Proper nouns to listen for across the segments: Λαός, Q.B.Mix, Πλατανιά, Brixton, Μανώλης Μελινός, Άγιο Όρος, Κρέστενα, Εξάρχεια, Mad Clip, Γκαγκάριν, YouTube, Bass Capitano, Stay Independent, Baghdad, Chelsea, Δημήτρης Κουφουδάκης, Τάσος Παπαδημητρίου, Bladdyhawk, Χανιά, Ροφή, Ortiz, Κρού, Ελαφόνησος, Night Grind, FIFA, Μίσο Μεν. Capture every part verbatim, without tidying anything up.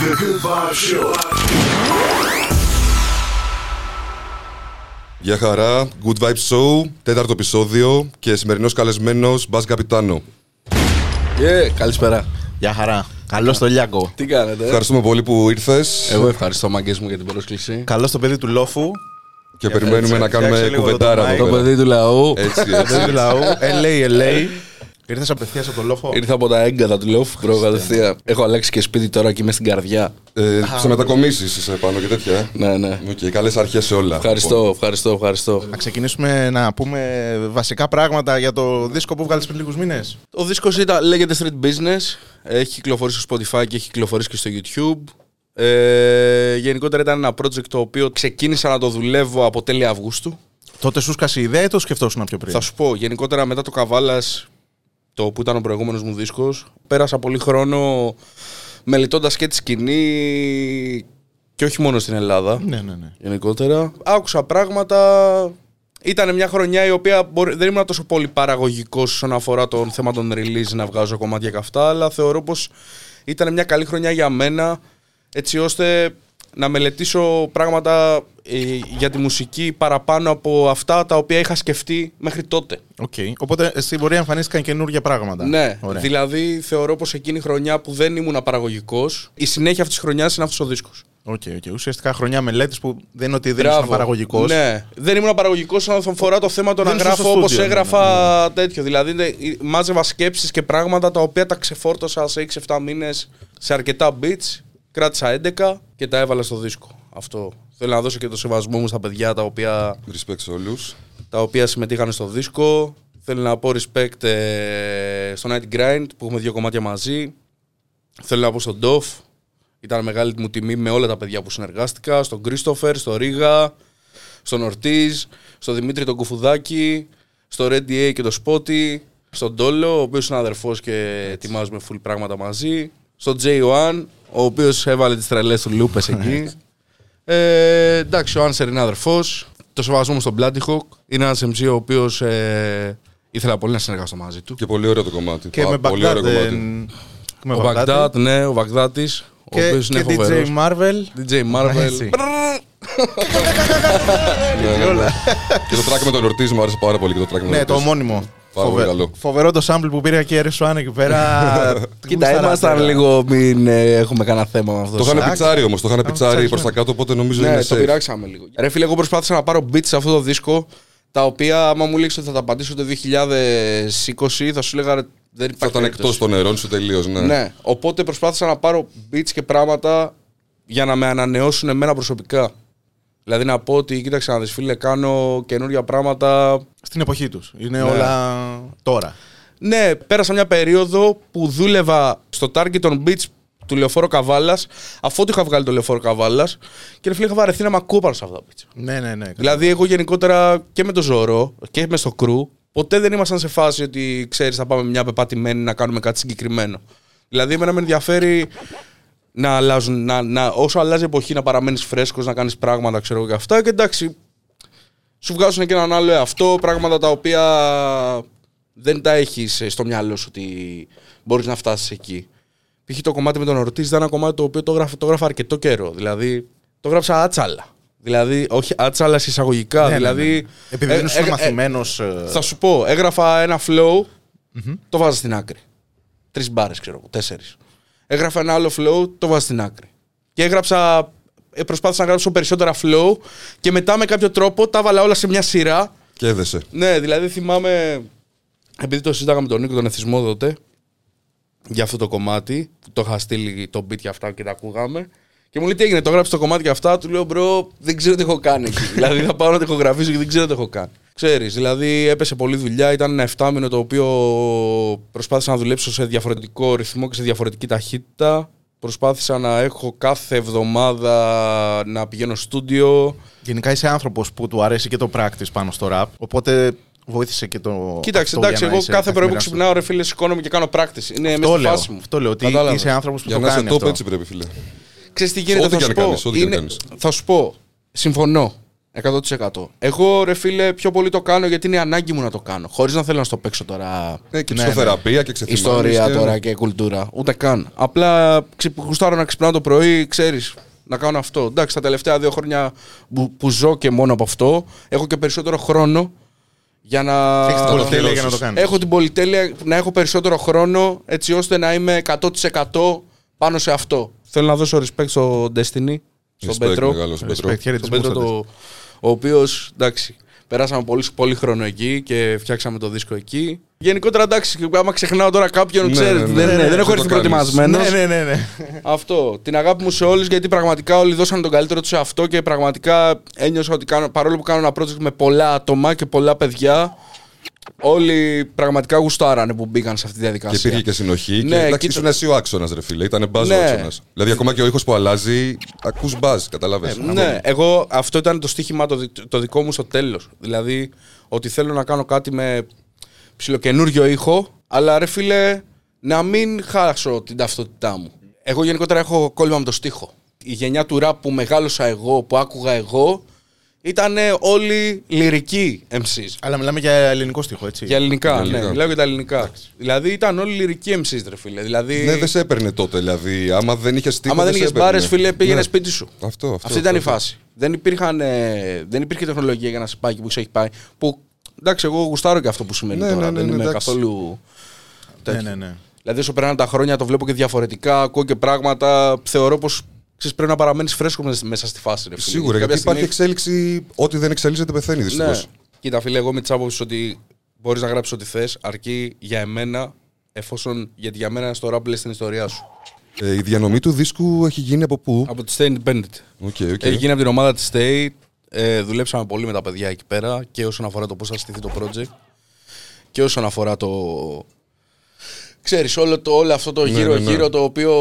The Good Vibes Show. Γεια χαρά, Good Vibes Show, τέταρτο επεισόδιο και σημερινός καλεσμένος Bass Capitano. Yeah, καλησπέρα. Γεια χαρά. Καλώς στο Λιάκο. Τι κάνετε? Ευχαριστούμε πολύ που ήρθες. Εγώ ευχαριστώ μαγκές μου για την πρόσκληση. Καλώς το παιδί του Λόφου. Και yeah, περιμένουμε yeah, να κάνουμε yeah, κουβεντάρα. Το παιδί του λαού. Έτσι, έτσι. Το παιδί του λαού. ελ έι, ελ έι. Ήρθες απευθείας από το Λόφο? Ήρθα από τα έγκατα του Λόφου, προκατευθεία. Έχω αλλάξει και σπίτι τώρα και είμαι στην καρδιά. Ε, σε μετακομίσεις είσαι πάνω και τέτοια. Ναι, ναι. Okay, καλές αρχές σε όλα. Ευχαριστώ, ευχαριστώ, ευχαριστώ. Να ξεκινήσουμε να πούμε βασικά πράγματα για το δίσκο που βγάλες πριν λίγους μήνες. Ο δίσκος ήταν, λέγεται Street Business. Έχει κυκλοφορήσει στο Spotify και έχει κυκλοφορήσει και στο YouTube. Ε, γενικότερα ήταν ένα project το οποίο ξεκίνησα να το δουλεύω από τέλη Αυγούστου. Τότε σου σκάσει η ιδέα ή το σκεφτόσουν πιο πριν? Θα σου πω, γενικότερα μετά το Καβάλας, το που ήταν ο προηγούμενος μου δίσκος, πέρασα πολύ χρόνο μελετώντας και τη σκηνή και όχι μόνο στην Ελλάδα. Ναι, ναι, ναι. Γενικότερα άκουσα πράγματα. Ήταν μια χρονιά η οποία μπορεί, δεν ήμουν τόσο πολύ παραγωγικός όσον αφορά τον θέμα των release, να βγάζω κομμάτια και αυτά, αλλά θεωρώ πως ήταν μια καλή χρονιά για μένα, έτσι ώστε να μελετήσω πράγματα ε, για τη μουσική παραπάνω από αυτά τα οποία είχα σκεφτεί μέχρι τότε. Okay. Οπότε στην πορεία εμφανίστηκαν καινούργια πράγματα. Ναι. Ωραία. Δηλαδή θεωρώ πως εκείνη η χρονιά που δεν ήμουν παραγωγικός, η συνέχεια αυτής της χρονιάς είναι αυτός ο δίσκος. Okay, okay. Ουσιαστικά χρονιά μελέτης που δεν είναι ότι δεν ήμουν παραγωγικός. Ναι. Δεν ήμουν παραγωγικός όσον αφορά το θέμα το να γράφω όπως έγραφα ναι, ναι. τέτοιο. Δηλαδή μάζευα σκέψεις και πράγματα τα οποία τα ξεφόρτωσα σε έξι εφτά μήνες σε αρκετά beats. Κράτησα έντεκα και τα έβαλα στο δίσκο. Αυτό. Θέλω να δώσω και το σεβασμό μου στα παιδιά τα οποία. Respect σε όλους. Τα οποία συμμετείχαν στο δίσκο. Θέλω να πω respect ε, στο Night Grind που έχουμε δύο κομμάτια μαζί. Θέλω να πω στον Ντοφ. Ήταν μεγάλη μου τιμή με όλα τα παιδιά που συνεργάστηκα. Στον Κρίστοφερ, στο Ρίγα, στον Ορτίζ, στον Δημήτρη τον Κουφουδάκη, στο Red ντι έι και το Σπότι, στον Τόλο, ο οποίος είναι αδερφός και ετοιμάζουμε full πράγματα μαζί. Στον τζέι ουάν, ο οποίος έβαλε τις τρελές του λούπες εκεί. ε, εντάξει, ο Answer είναι αδερφός. Το σεβασμό μου στον Bladdyhawk. Είναι ένας εμ τζι ο οποίος ε, ήθελα πολύ να συνεργαστώ μαζί του. Και πολύ ωραίο το κομμάτι. Και Πα, με Baghdad. Ο Baghdad, ναι, ο Baghdadis. Και, ο οποίος και είναι φοβερός. ντι τζέι Marvel. ντι τζέι Marvel. Και το track με τον Ortiz μου άρεσε πάρα πολύ. Και το track με τον Ortiz. Ναι, το ομώνυμο. Φοβε... Φοβερό το sample που πήρε και η Ρεσουάν εκεί πέρα. Κοίτα, ήμασταν λίγο μην ε, έχουμε κανένα θέμα με αυτό. Το είχαν πιτσάρι όμως, το είχαν πιτσάρι προς τα κάτω, οπότε νομίζω ναι, είναι safe. Το πειράξαμε λίγο. Ρε φίλε, εγώ προσπάθησα να πάρω beats σε αυτό το δίσκο, τα οποία άμα μου λέξετε θα τα πατήσω το είκοσι είκοσι, θα σου λέγα ρε, δεν υπάρχει. Θα ήταν εκτός των νερών σου τελείως, ναι. Ναι, οπότε προσπάθησα να πάρω beats και πράγματα για να με ανανεώσουν εμένα προσωπικά. Δηλαδή να πω ότι κοίταξε να δεις φίλε, κάνω καινούργια πράγματα. Στην εποχή τους. Είναι ναι. όλα τώρα. Ναι, πέρασα μια περίοδο που δούλευα στο target των beats του Λεωφόρου Καβάλας, αφού του είχα βγάλει το Λεωφόρο Καβάλας, και ρε φίλε είχα βαρεθεί να μ' ακούω πάνω σε αυτά τα beats. Ναι, ναι, ναι. Δηλαδή, εγώ γενικότερα και με το Ζωρό και με στο Κρού, ποτέ δεν ήμασταν σε φάση ότι ξέρεις, θα πάμε μια πεπατημένη να κάνουμε κάτι συγκεκριμένο. Δηλαδή, εμένα με ενδιαφέρει. Να αλλάζουν, να, να, όσο αλλάζει η εποχή να παραμένεις φρέσκος, να κάνεις πράγματα ξέρω και αυτά. Και εντάξει, σου βγάζουν και έναν άλλο εαυτό, πράγματα τα οποία δεν τα έχεις στο μυαλό σου ότι μπορείς να φτάσεις εκεί. Π.χ. το κομμάτι με τον Ορτίζ ήταν ένα κομμάτι το οποίο το έγραφα, το έγραφα αρκετό καιρό. Δηλαδή το έγραψα άτσαλα. Δηλαδή, όχι άτσαλα εισαγωγικά. Ναι, δηλαδή, ναι, ναι. Επειδή δεν είσαι μαθημένος. Θα σου πω, έγραφα ένα flow, mm-hmm. το βάζα στην άκρη. Τρεις μπάρες ξέρω εγώ, τέσσερις. Έγραφα ένα άλλο flow, το βάζω στην άκρη. Και έγραψα, προσπάθησα να γράψω περισσότερα flow και μετά με κάποιο τρόπο τα βάλα όλα σε μια σειρά. Και έδεσε. Ναι, δηλαδή θυμάμαι, επειδή το συζήταγα με τον Νίκο τον Εθισμό τότε, για αυτό το κομμάτι, το είχα στείλει το beat και αυτά και τα ακούγαμε. Και μου λέει τι έγινε, το έγραψε το κομμάτι και αυτά, του λέω μπρο, δεν ξέρω τι έχω κάνει εκεί. Δηλαδή θα πάω να το ηχογραφήσω και δεν ξέρω τι έχω κάνει. Ξέρεις, δηλαδή έπεσε πολλή δουλειά, ήταν ένα εφτάμινο το οποίο προσπάθησα να δουλέψω σε διαφορετικό ρυθμό και σε διαφορετική ταχύτητα. Προσπάθησα να έχω κάθε εβδομάδα να πηγαίνω στούντιο. Γενικά είσαι άνθρωπος που του αρέσει και το practice πάνω στο rap, οπότε βοήθησε και το. Κοίταξε, εντάξει, εγώ κάθε πρωί που ξυπνάω, ρε φίλε, σηκώνομαι και κάνω practice. Είναι μέσα στη φάση μου. Αυτό λέω, ότι κατάλαβα. Είσαι άνθρωπος που για το κάνει. Για να είσαι top, έτσι πρέπει, φίλε. Ξέρεις τι γίνεται, θα σου πω. Είναι... Θα σου πω, συμφωνώ. εκατό τοις εκατό. Εγώ ρε φίλε πιο πολύ το κάνω γιατί είναι ανάγκη μου να το κάνω. Χωρίς να θέλω να στο παίξω τώρα. Ε, και ψυχοθεραπεία ναι, ναι. και ξεθυμάνεις. Ιστορία και... τώρα και κουλτούρα. Ούτε καν. Απλά γουστάρω να ξυπνάω το πρωί, ξέρεις, να κάνω αυτό. Εντάξει, τα τελευταία δύο χρόνια που, που ζω και μόνο από αυτό, έχω και περισσότερο χρόνο για να. Έχεις την πολυτέλεια για να το κάνεις. Έχω την πολυτέλεια να έχω περισσότερο χρόνο έτσι ώστε να είμαι εκατό τοις εκατό πάνω σε αυτό. Θέλω να δώσω respect στο Destiny. Στον Πέτρο, το... ο οποίος, εντάξει, περάσαμε πολύ, πολύ χρόνο εκεί και φτιάξαμε το δίσκο εκεί. Γενικότερα, εντάξει, άμα ξεχνάω τώρα κάποιον, ναι, ξέρετε, ναι, ναι, ναι, ναι, ναι, δεν έχω έρθει προετοιμασμένος. Ναι, ναι, ναι, ναι. Αυτό, την αγάπη μου σε όλους, γιατί πραγματικά όλοι δώσαν τον καλύτερο τους σε αυτό και πραγματικά ένιωσα ότι κάνω, παρόλο που κάνω ένα project με πολλά άτομα και πολλά παιδιά, όλοι πραγματικά γουστάρανε που μπήκαν σε αυτή τη διαδικασία. Και υπήρχε και συνοχή. Ναι, και εντάξει, ήσουν εσύ ο άξονας, ρε φίλε. Ήτανε μπάζ ο άξονας. Δηλαδή, ακόμα και ο ήχος που αλλάζει, ακούς μπάζ, καταλάβες. Ε, ναι, εγώ αυτό ήταν το στοίχημα το, το δικό μου στο τέλος. Δηλαδή, ότι θέλω να κάνω κάτι με ψιλοκαινούριο ήχο, αλλά ρε φίλε, να μην χάσω την ταυτότητά μου. Εγώ γενικότερα έχω κόλλημα με το στίχο. Η γενιά του ραπ που μεγάλωσα εγώ, που άκουγα εγώ. Ήτανε όλοι λυρικοί εμ σις. Αλλά μιλάμε για ελληνικό στίχο, έτσι. Για ελληνικά, για ελληνικά. ναι. Μιλάω για τα ελληνικά. Εντάξει. Δηλαδή ήταν όλοι λυρικοί εμ σις, ρε φίλε. Δηλαδή... Ναι, δεν σε έπαιρνε τότε. Δηλαδή, άμα δεν είχες στίχο. Άμα δεν είχες μπάρες, φίλε, πήγαινε ναι. σπίτι σου. Αυτό, αυτό, Αυτή αυτό, ήταν αυτό. η φάση. Δεν, υπήρχαν, ε, δεν υπήρχε τεχνολογία για να σε πάει που σε έχει πάει. Που, εντάξει, εγώ γουστάρω και αυτό που σημαίνει ναι, τώρα. Ναι, ναι, δεν ναι, είμαι εντάξει. καθόλου. Ναι, ναι, ναι. Δηλαδή, όσο περνάνε τα χρόνια, το βλέπω και διαφορετικά. Ακούω και πράγματα. Θεωρώ πως. Ξέρεις, πρέπει να παραμένεις φρέσκο μέσα στη φάση. Ρε, φίλε. Σίγουρα, γιατί στιγμή... υπάρχει εξέλιξη. Ό,τι δεν εξελίσσεται πεθαίνει δυστυχώς. Ναι. Κοίτα, φίλε, εγώ είμαι της άποψης ότι μπορείς να γράψεις ό,τι θες, αρκεί για εμένα, εφόσον γιατί για μένα στο rap λες την ιστορία σου. Ε, η διανομή του δίσκου έχει γίνει από πού? Από τη Stay Independent. Okay, okay. Έχει γίνει από την ομάδα της Stay. Ε, δουλέψαμε πολύ με τα παιδιά εκεί πέρα και όσον αφορά το πώς θα στηθεί το project και όσον αφορά το. Ξέρεις, όλο, το, όλο αυτό το γύρο-γύρο ναι, ναι, ναι. το οποίο.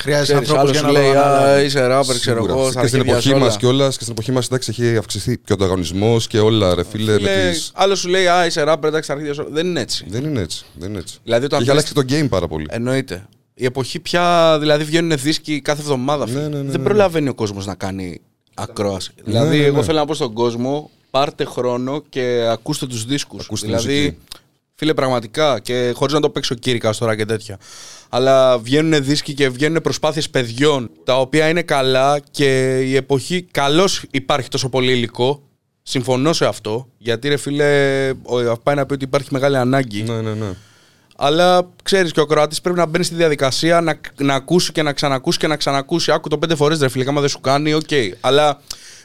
Χρειάζεται ανθρώπους για να λέει: Α, είσαι ράπερ, ξέρω εγώ. Και στην εποχή μας κιόλας, και στην εποχή μας εντάξει, έχει αυξηθεί και ο ανταγωνισμός και όλα, ρε φίλε. Τις... Άλλο σου λέει: Α, είσαι ράπερ, εντάξει, αρχίδια. Δεν είναι έτσι. Δεν είναι έτσι. Δεν είναι έτσι. Δηλαδή, όταν έχει αλλάξει το game πάρα πολύ. Εννοείται. Η εποχή πια, δηλαδή, βγαίνουν δίσκοι κάθε εβδομάδα. Ναι, ναι, ναι, ναι. Δεν προλαβαίνει ο κόσμος να κάνει ακρόαση. Ναι, δηλαδή, ναι, ναι. εγώ θέλω να πω στον κόσμο: πάρτε χρόνο και ακούστε τους δίσκους. Δηλαδή. Φίλε, πραγματικά και χωρίς να το παίξω κήρυκα τώρα και τέτοια. Αλλά βγαίνουν δίσκοι και βγαίνουν προσπάθειες παιδιών τα οποία είναι καλά και η εποχή. Καλώς υπάρχει τόσο πολύ υλικό. Συμφωνώ σε αυτό. Γιατί ρε φίλε, πάει να πει ότι υπάρχει μεγάλη ανάγκη. Ναι, ναι, ναι. Αλλά ξέρεις και ο Κροατής πρέπει να μπαίνει στη διαδικασία να, να ακούσει και να ξανακούσει και να ξανακούσει. Άκου το πέντε φορές, ρε φίλε. Άμα δεν σου κάνει, οκ. Okay. Αλλά.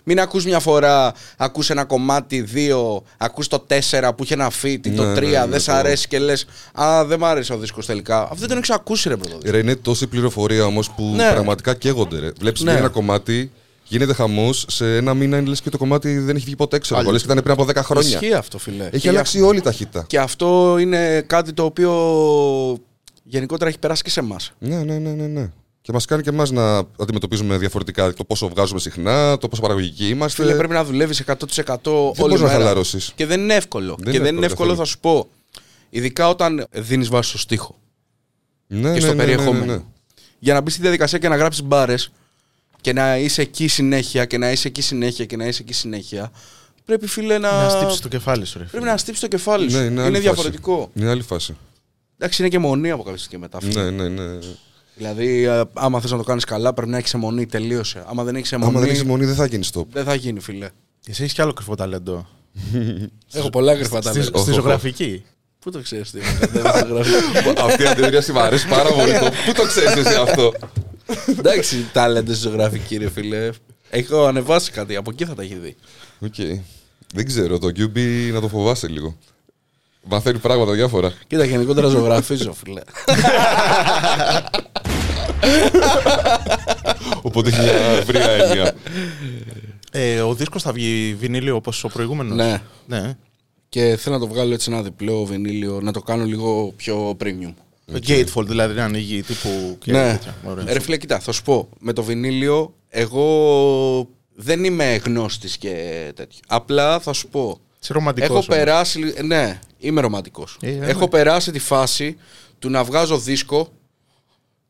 Μην ακούς μια φορά, ακούς ένα κομμάτι, δύο, ακούς το τέσσερα που είχε ένα φίτι, ναι, το τρία, ναι, ναι, δεν ναι, σ' αρέσει ναι. και λες «Α, δεν μ' άρεσε ο δίσκος τελικά». Αυτό δεν τον έχεις ακούσει ρε πρωτοδίσκο. Ρε, είναι τόση πληροφορία όμως που ναι. πραγματικά καίγονται ρε. Βλέπεις ναι. ένα κομμάτι, γίνεται χαμός, σε ένα μήνα λες και το κομμάτι δεν έχει βγει ποτέ έξω. Λες και ήταν πριν από δέκα χρόνια. Ισχύει αυτό φίλε. Έχει και αλλάξει αυτό. Όλη η ταχύτητα. Και αυτό είναι κάτι το οποίο γενικότερα έχει περάσει και σε εμάς. Ναι, ναι, ναι, ναι. ναι. Και μας κάνει και εμάς να αντιμετωπίζουμε διαφορετικά το πόσο βγάζουμε συχνά, το πόσο παραγωγικοί είμαστε. Φίλε, πρέπει να δουλεύεις εκατό τοις εκατό όλη μέρα. Και δεν είναι εύκολο. Δεν και είναι δεν είναι εύκολο, θα σου πω. Ειδικά όταν δίνεις βάση στο στίχο. Ναι, και στο ναι, περιεχόμενο. Ναι, ναι, ναι. Για να μπεις στη διαδικασία και να γράψεις μπάρες και να είσαι εκεί συνέχεια και να είσαι εκεί συνέχεια και να είσαι εκεί συνέχεια. Πρέπει, φίλε, να. Να στύψεις το κεφάλι σου. Ρε, πρέπει να στύψεις το κεφάλι σου. Ναι, είναι είναι διαφορετικό. Είναι άλλη φάση. Εντάξει, είναι και μονή από κάποια στιγμή μετά. Ναι, ναι, ναι. Δηλαδή, άμα θες να το κάνεις καλά, πρέπει να έχεις αιμονή. Τελείωσε. Άμα δεν έχεις αιμονή. Άμα δεν έχεις αιμονή, δεν θα γίνει top. Δεν θα γίνει, φίλε. Εσύ έχεις κι άλλο κρυφό ταλέντο. Έχω πολλά κρυφά ταλέντα. Στη ζωγραφική. Πού το ξέρεις τι είναι. Αυτή η αντίδραση μου αρέσει πάρα πολύ. Πού το ξέρεις εσύ αυτό. Εντάξει, ταλέντο στη ζωγραφική, ρε φίλε. Έχω ανεβάσει κάτι. Από εκεί θα τα έχει δει. Οκ. Δεν ξέρω. Το Q B να το φοβάσαι λίγο. Μαθαίνει πράγματα διάφορα. Κοίτα, γενικότερα ζωγραφίζω, φίλε. Οπότε έχει μια ευρία έννοια. Ε, ο δίσκος θα βγει βινίλιο όπως ο προηγούμενος. Ναι. ναι. Και θέλω να το βγάλω έτσι ένα διπλό βινίλιο, να το κάνω λίγο πιο premium. Okay. Gatefold, δηλαδή να ανοίγει τύπου. Ναι. Ρε φίλε, κοίτα, θα σου πω. Με το βινίλιο, εγώ δεν είμαι γνώστης και τέτοιο. Απλά θα σου πω. Ρομαντικός έχω όμως. περάσει. Ναι, είμαι ρομαντικός. Ε, ε, ε, έχω ε. περάσει τη φάση του να βγάζω δίσκο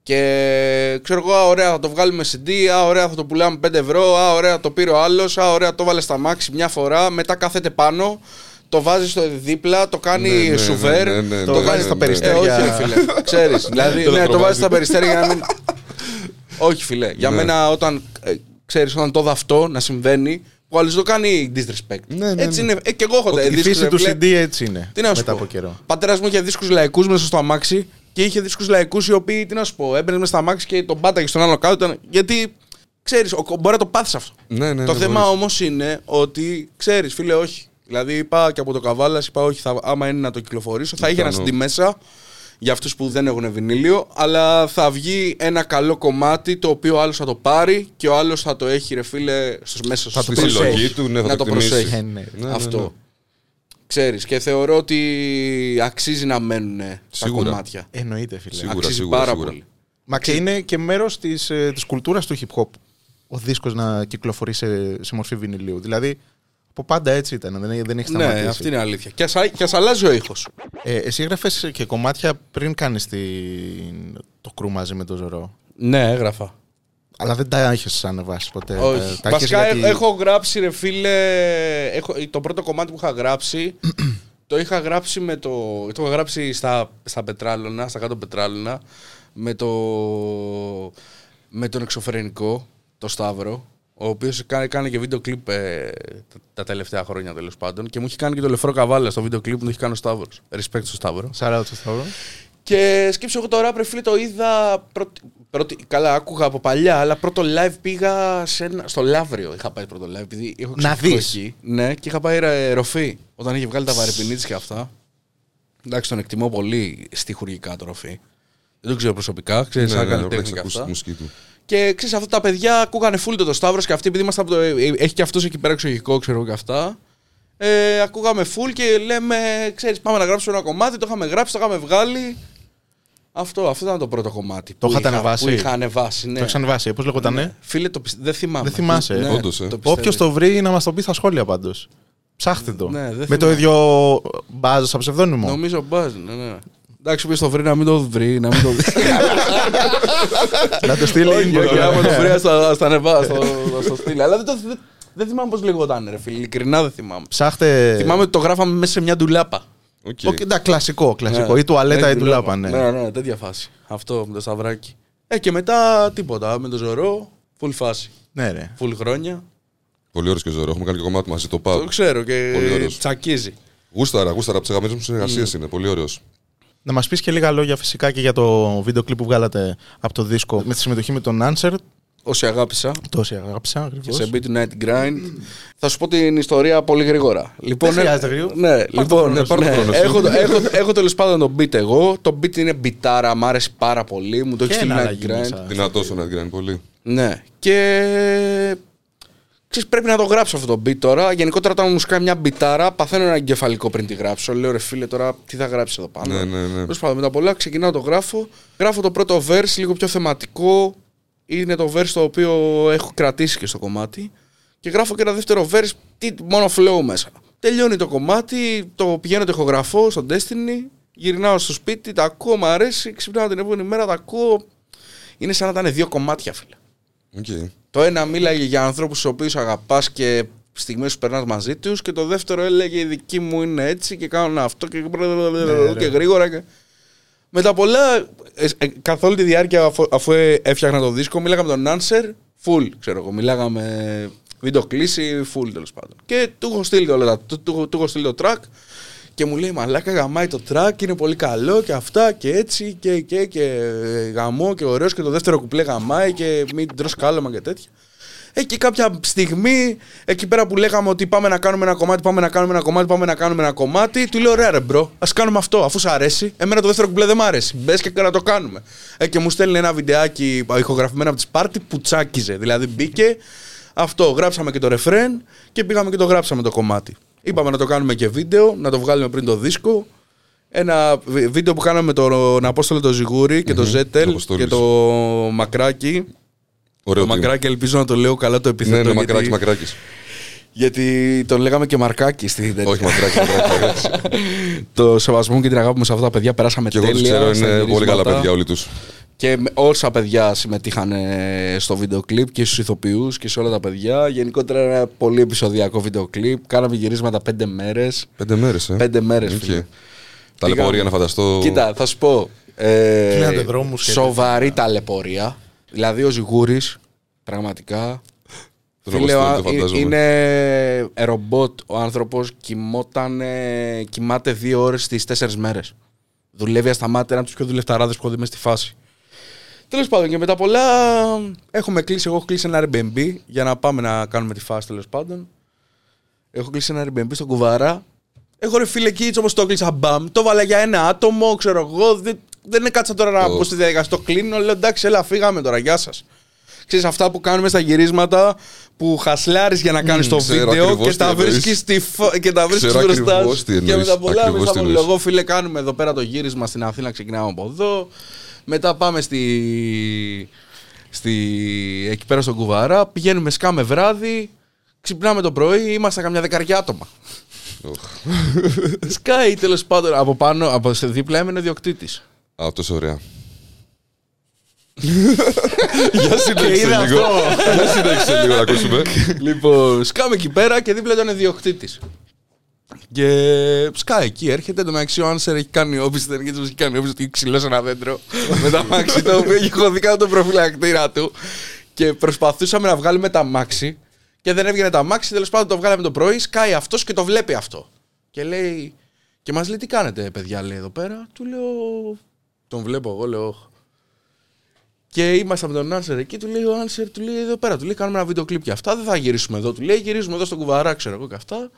Και ξέρω εγώ, α, ωραία, θα το βγάλουμε σι ντι, α, ωραία, θα το πουλάμε πέντε ευρώ, α, ωραία, το πήρε ο άλλος, α, ωραία, το βάλε στα μάξι μια φορά, μετά κάθεται πάνω, το βάζει στο δίπλα, το κάνει ναι, ναι, σουβέρ, ναι, ναι, ναι, το ναι, βάζει ναι, στα Περιστέρια. Ναι, όχι, φίλε, ξέρεις, δηλαδή, ναι, ναι, το βάζει στα Περιστέρια για να μην... όχι, φίλε, για ναι. μένα όταν, ε, ξέρεις, όταν το δαυτό να συμβαίνει, που άλλος το κάνει disrespect. Ναι, ναι, έτσι ναι. είναι, ε, και εγώ έχω τα δίσκους. Η φύση του σι ντι έτσι είναι, μετά από καιρό. Πατέρας μου είχε δίσκους λαϊκούς μέσα στο αμάξι. Και είχε δίσκους λαϊκούς οι οποίοι, τι να σου πω, έμπαινε μέσα στα μάξι και τον πάταγε στον άλλο κάτω. Γιατί ξέρεις, μπορεί να το πάθεις αυτό. Ναι, ναι, το ναι, θέμα όμως είναι ότι ξέρεις, φίλε, όχι. Δηλαδή είπα και από το Καβάλας, είπα όχι, θα, άμα είναι να το κυκλοφορήσω, θα είχε ένα σι ντι μέσα για αυτούς που δεν έχουν βινίλιο, αλλά θα βγει ένα καλό κομμάτι το οποίο ο άλλος θα το πάρει και ο άλλος θα το έχει, ρε φίλε, στο μέσα στο σπίτι του. Ναι, θα να το, το προσέχει. Ναι, ναι, ναι, ναι. Αυτό. Ξέρεις, και θεωρώ ότι αξίζει να μένουν σίγουρα τα κομμάτια. Εννοείται, φίλε. Σίγουρα, αξίζει σίγουρα, πάρα σίγουρα. πολύ. Μα και είναι και μέρος της, ε, της κουλτούρας του hip hop ο δίσκος να κυκλοφορεί σε, σε μορφή βινιλίου. Δηλαδή, από πάντα έτσι ήταν. Δεν, δεν έχει σταματήσει. Ναι, αυτή είναι η αλήθεια. Και ας, και ας αλλάζει ο ήχος. Ε, εσύ έγραφες και κομμάτια πριν κάνεις τη, το κρού μαζί με το Ζωρό. Ναι, έγραφα. Αλλά δεν τα έχεις ανεβάσει ποτέ. Όχι. Τα βασικά γιατί... έχω γράψει, ρε φίλε, έχω, το πρώτο κομμάτι που είχα γράψει, το είχα γράψει, με το, το είχα γράψει στα, στα Πετράλωνα, στα κάτω Πετράλωνα, με, το, με τον εξωφρενικό, το Σταύρο, ο οποίος κάνει, κάνει και βίντεο κλιπ ε, τα, τα τελευταία χρόνια, τέλος πάντων, και μου έχει κάνει και το Λεωφόρο Καβάλας, το βίντεο κλιπ μου έχει κάνει ο Σταύρος. Respect στο Σταύρο. Shout out στο Σταύρο. Και σκέψω εγώ τώρα, πρεφίλε, το είδα, πρώτη, πρώτη, καλά άκουγα από παλιά, αλλά πρώτο live πήγα σε ένα, στο Λαύριο, είχα πάει πρώτο live, επειδή έχω ξεχωριστεί. Ναι, και είχα πάει ρε, Ροφή, όταν είχε βγάλει τα βαρεπινίτης και αυτά. Εντάξει, τον εκτιμώ πολύ στιχουργικά το Ροφή. Δεν το ξέρω προσωπικά, ξέρεις, ναι, να κάνει τέχνικα αυτά. Και ξέρεις, αυτά τα παιδιά ακούγανε φούλτο το Σταύρος και αυτοί, επειδή είμαστε από το, έχει και αυτός εκεί πέρα εξωγικό, ξέρω και αυτά. Ε, ακούγαμε φουλ και λέμε, ξέρεις, πάμε να γράψουμε ένα κομμάτι, το είχαμε γράψει, το είχαμε βγάλει. Αυτό, αυτό ήταν το πρώτο κομμάτι. Το είχατε ανεβάσει. Που είχα ανεβάσει, ναι. Το είχα ανεβάσει. Πώς λέγοντανε. Ναι. Φίλε, το πι... δεν θυμάμαι. Δεν θυμάσαι. Ναι, όντως, ε. το Όποιος το βρει να μας το πει στα σχόλια πάντως. Ψάχτε το. Ναι, με το ίδιο Μπάζ σαν ψευδόνυμο. Νομίζω Μπάζ, ναι, ναι. Εντάξει, όποιος το βρει να μην το βρει, να μην το βρει. Να το στείλει. Όχι, άμα το βρει, ας το ανεβάσει, ας το στείλει. Αλλά δεν το. Δεν θυμάμαι πώς λεγόταν, ρε φίλε. Ειλικρινά δεν θυμάμαι. Ψάχτε. Θυμάμαι ότι το γράφαμε μέσα σε μια ντουλάπα. Okay. Okay, ναι, κλασικό, κλασικό. Ναι, ή τουαλέτα ναι, ή ντουλάπα, ναι. Ναι, ναι, τέτοια φάση. Αυτό με το Σταυράκι. Ε, και μετά τίποτα. Με το Ζωρό, full φάση. Ναι, ρε. Full χρόνια. Πολύ ωραίος και Ζωρό. Έχουμε κάνει και κομμάτι μαζί το παπ. Το ξέρω και τσακίζει. Γούσταρα, γούσταρα. Από τις αγαπημένες μου συνεργασίες mm. είναι. Πολύ ωραίος. Να μας πεις και λίγα λόγια φυσικά και για το βίντεο κλιπ που βγάλατε από το δίσκο με τη συμμετοχή με τον Answer. Όσοι αγάπησα. Τόσοι αγάπησα, ακριβώς. Και σε beat Night Grind. Θα σου πω την ιστορία πολύ γρήγορα. Λοιπόν, δεν χρειάζεται γρήγορα. Ναι, λοιπόν, ναι, ναι, ναι. έχω, έχω, έχω τέλος πάντων τον beat εγώ. Το beat είναι μπιτάρα, μ' άρεσε πάρα πολύ. Μου το έχει στείλει Night Grind. Δυνατός το Night Grind, πολύ. Ναι. Και. Ξέρεις, πρέπει να το γράψω αυτό το beat τώρα. Γενικότερα, όταν μου σκάει μια μπιτάρα, παθαίνω ένα εγκεφαλικό πριν τη γράψω. Λέω, ρε φίλε, τώρα τι θα γράψει εδώ πάνω. Ναι, ναι, ναι. Τέλος πάντων, μετά πολλά ξεκινάω το γράφω. Γράφω το πρώτο verse, λίγο πιο θεματικό. Είναι το verse το οποίο έχω κρατήσει και στο κομμάτι. Και γράφω και ένα δεύτερο verse, τι, μόνο flow μέσα. Τελειώνει το κομμάτι, το πηγαίνω, το ηχογραφώ στο Destiny. Γυρνάω στο σπίτι, τα ακούω, μου αρέσει. Ξυπνάω την επόμενη μέρα, τα ακούω. Είναι σαν να ήταν δύο κομμάτια, φίλε. Okay. Το ένα μίλαγε για ανθρώπους τους οποίους αγαπάς και στιγμές που περνάς μαζί τους. Και το δεύτερο έλεγε η δική μου είναι έτσι και κάνω αυτό και, ναι, και γρήγορα. Και... μετά πολλά, ε, ε, καθ' όλη τη διάρκεια αφού, αφού έφτιαχνα το δίσκο, μιλάγαμε με τον Answer, full, ξέρω εγώ. Μιλάγαμε βίντεο κλίση, full τέλος πάντων. Και του έχω στείλει όλα, του, του, του έχω στείλει το track και μου λέει μαλάκα γαμάει το track, είναι πολύ καλό και αυτά και έτσι και, και, και γαμό και ωραίος και το δεύτερο κουπλέ γαμάει και μην τρως κάλωμα και τέτοια. Εκεί κάποια στιγμή, εκεί πέρα που λέγαμε ότι πάμε να κάνουμε ένα κομμάτι, πάμε να κάνουμε ένα κομμάτι, πάμε να κάνουμε ένα κομμάτι, του λέω: ωραία, ρε μπρο, ας κάνουμε αυτό, αφού σ' αρέσει. Εμένα το δεύτερο κουμπλέ δεν μ' αρέσει. Μπες και να το κάνουμε. Ε, και μου στέλνει ένα βιντεάκι ηχογραφημένο από τη Σπάρτη που τσάκιζε. Δηλαδή μπήκε, αυτό γράψαμε και το ρεφρέν και πήγαμε και το γράψαμε το κομμάτι. Είπαμε να το κάνουμε και βίντεο, να το βγάλουμε πριν το δίσκο. Ένα βίντεο που κάναμε με τον Απόστολο το Ζιγούρι και mm-hmm. το Ζέτελ και το Μακράκη. Ωραίο το Μακράκη, ελπίζω να το λέω καλά το επιθέτω. Ναι, ναι, γιατί... Μακράκης, Μακράκης. Γιατί τον λέγαμε και Μαρκάκη στην τέτοια. Όχι, Μακράκη, Μακράκης. Το σεβασμό και την αγάπη μου σε αυτά τα παιδιά περάσαμε και τέλεια. Και εγώ τους ξέρω, είναι πολύ καλά παιδιά όλοι τους. Και όσα παιδιά συμμετείχαν στο βίντεο κλιπ και στους ηθοποιούς και σε όλα τα παιδιά. Γενικότερα ένα πολύ επεισοδιακό βίντεο κλιπ. Κάναμε γυρίσματα πέντε μέρες. Πέντε μέρες, ε. Πέντε μέρες, okay. Φίλε. Ταλαιπωρία να φανταστώ. Κοίτα, θα σου πω. Ε, σοβαρή ταλαιπωρία. Δηλαδή ο Ζιγούρης, πραγματικά. Λέω, είναι ρομπότ ο άνθρωπος, κοιμόταν, κοιμάται δύο ώρες στις τέσσερις μέρες. Δουλεύει ασταμάτητα, ένα από τους πιο δουλευταράδες που έχω δει μες στη φάση. Τέλος πάντων, και μετά πολλά έχουμε κλείσει, εγώ έχω κλείσει ένα Airbnb για να πάμε να κάνουμε τη φάση, τέλος πάντων. Έχω κλείσει ένα Airbnb στον Κουβαρά. Έχω ρε φίλε εκεί, όμως το κλείσα μπαμ, το βάλα για ένα άτομο, ξέρω εγώ, δεν, δεν κάτσα τώρα να oh. πω στη διαδικασία, το κλείνω, λέω εντάξει, έλα φύγαμε τώρα, γεια σας. Ξέρεις, αυτά που κάνουμε στα γυρίσματα που χασλάρεις για να κάνεις mm, το βίντεο και τα βρίσκεις μπροστά φο... σου. Και μετά πολλά μέσα από λογό, φίλε, κάνουμε εδώ πέρα το γύρισμα στην Αθήνα, ξεκινάμε από εδώ. Μετά πάμε στη... στη... εκεί πέρα στον Κουβαρά, πηγαίνουμε, σκάμε βράδυ, ξυπνάμε το πρωί, είμαστε καμιά δεκαριά άτομα. Σκάει τέλος πάντων, από πάνω, από δίπλα έμενε διοκτήτης. Α, τόσο ωραία. Για συνέχισε λίγο. Για συνέχισε λίγο να ακούσουμε. Λοιπόν, σκάμε εκεί πέρα και δίπλα ήταν ιδιοκτήτης. Και σκάει εκεί, έρχεται. Εν τω μεταξύ ο Answer έχει κάνει όπιση, δεν έχει κάνει όπιση, έχει ξυλώσει ένα δέντρο με τα μάξι το οποίο έχει χωθεί κάτω τον προφυλακτήρα του. Και προσπαθούσαμε να βγάλουμε τα μάξι και δεν έβγαινε τα μάξι. Τέλος πάντων το βγάλαμε το πρωί. Σκάει αυτός και το βλέπει αυτό. Και λέει, και μας λέει τι κάνετε, παιδιά, λέει εδώ πέρα. Του λέω, τον βλέπω εγώ, λέω. Και είμαστε με τον Answer εκεί, του λέει ο Answer, του λέει εδώ πέρα, του λέει κάνουμε ένα βίντεο κλιπ και αυτά, δεν θα γυρίσουμε εδώ, του λέει γυρίζουμε εδώ στον Κουβαρά, ξέρω εγώ και αυτά.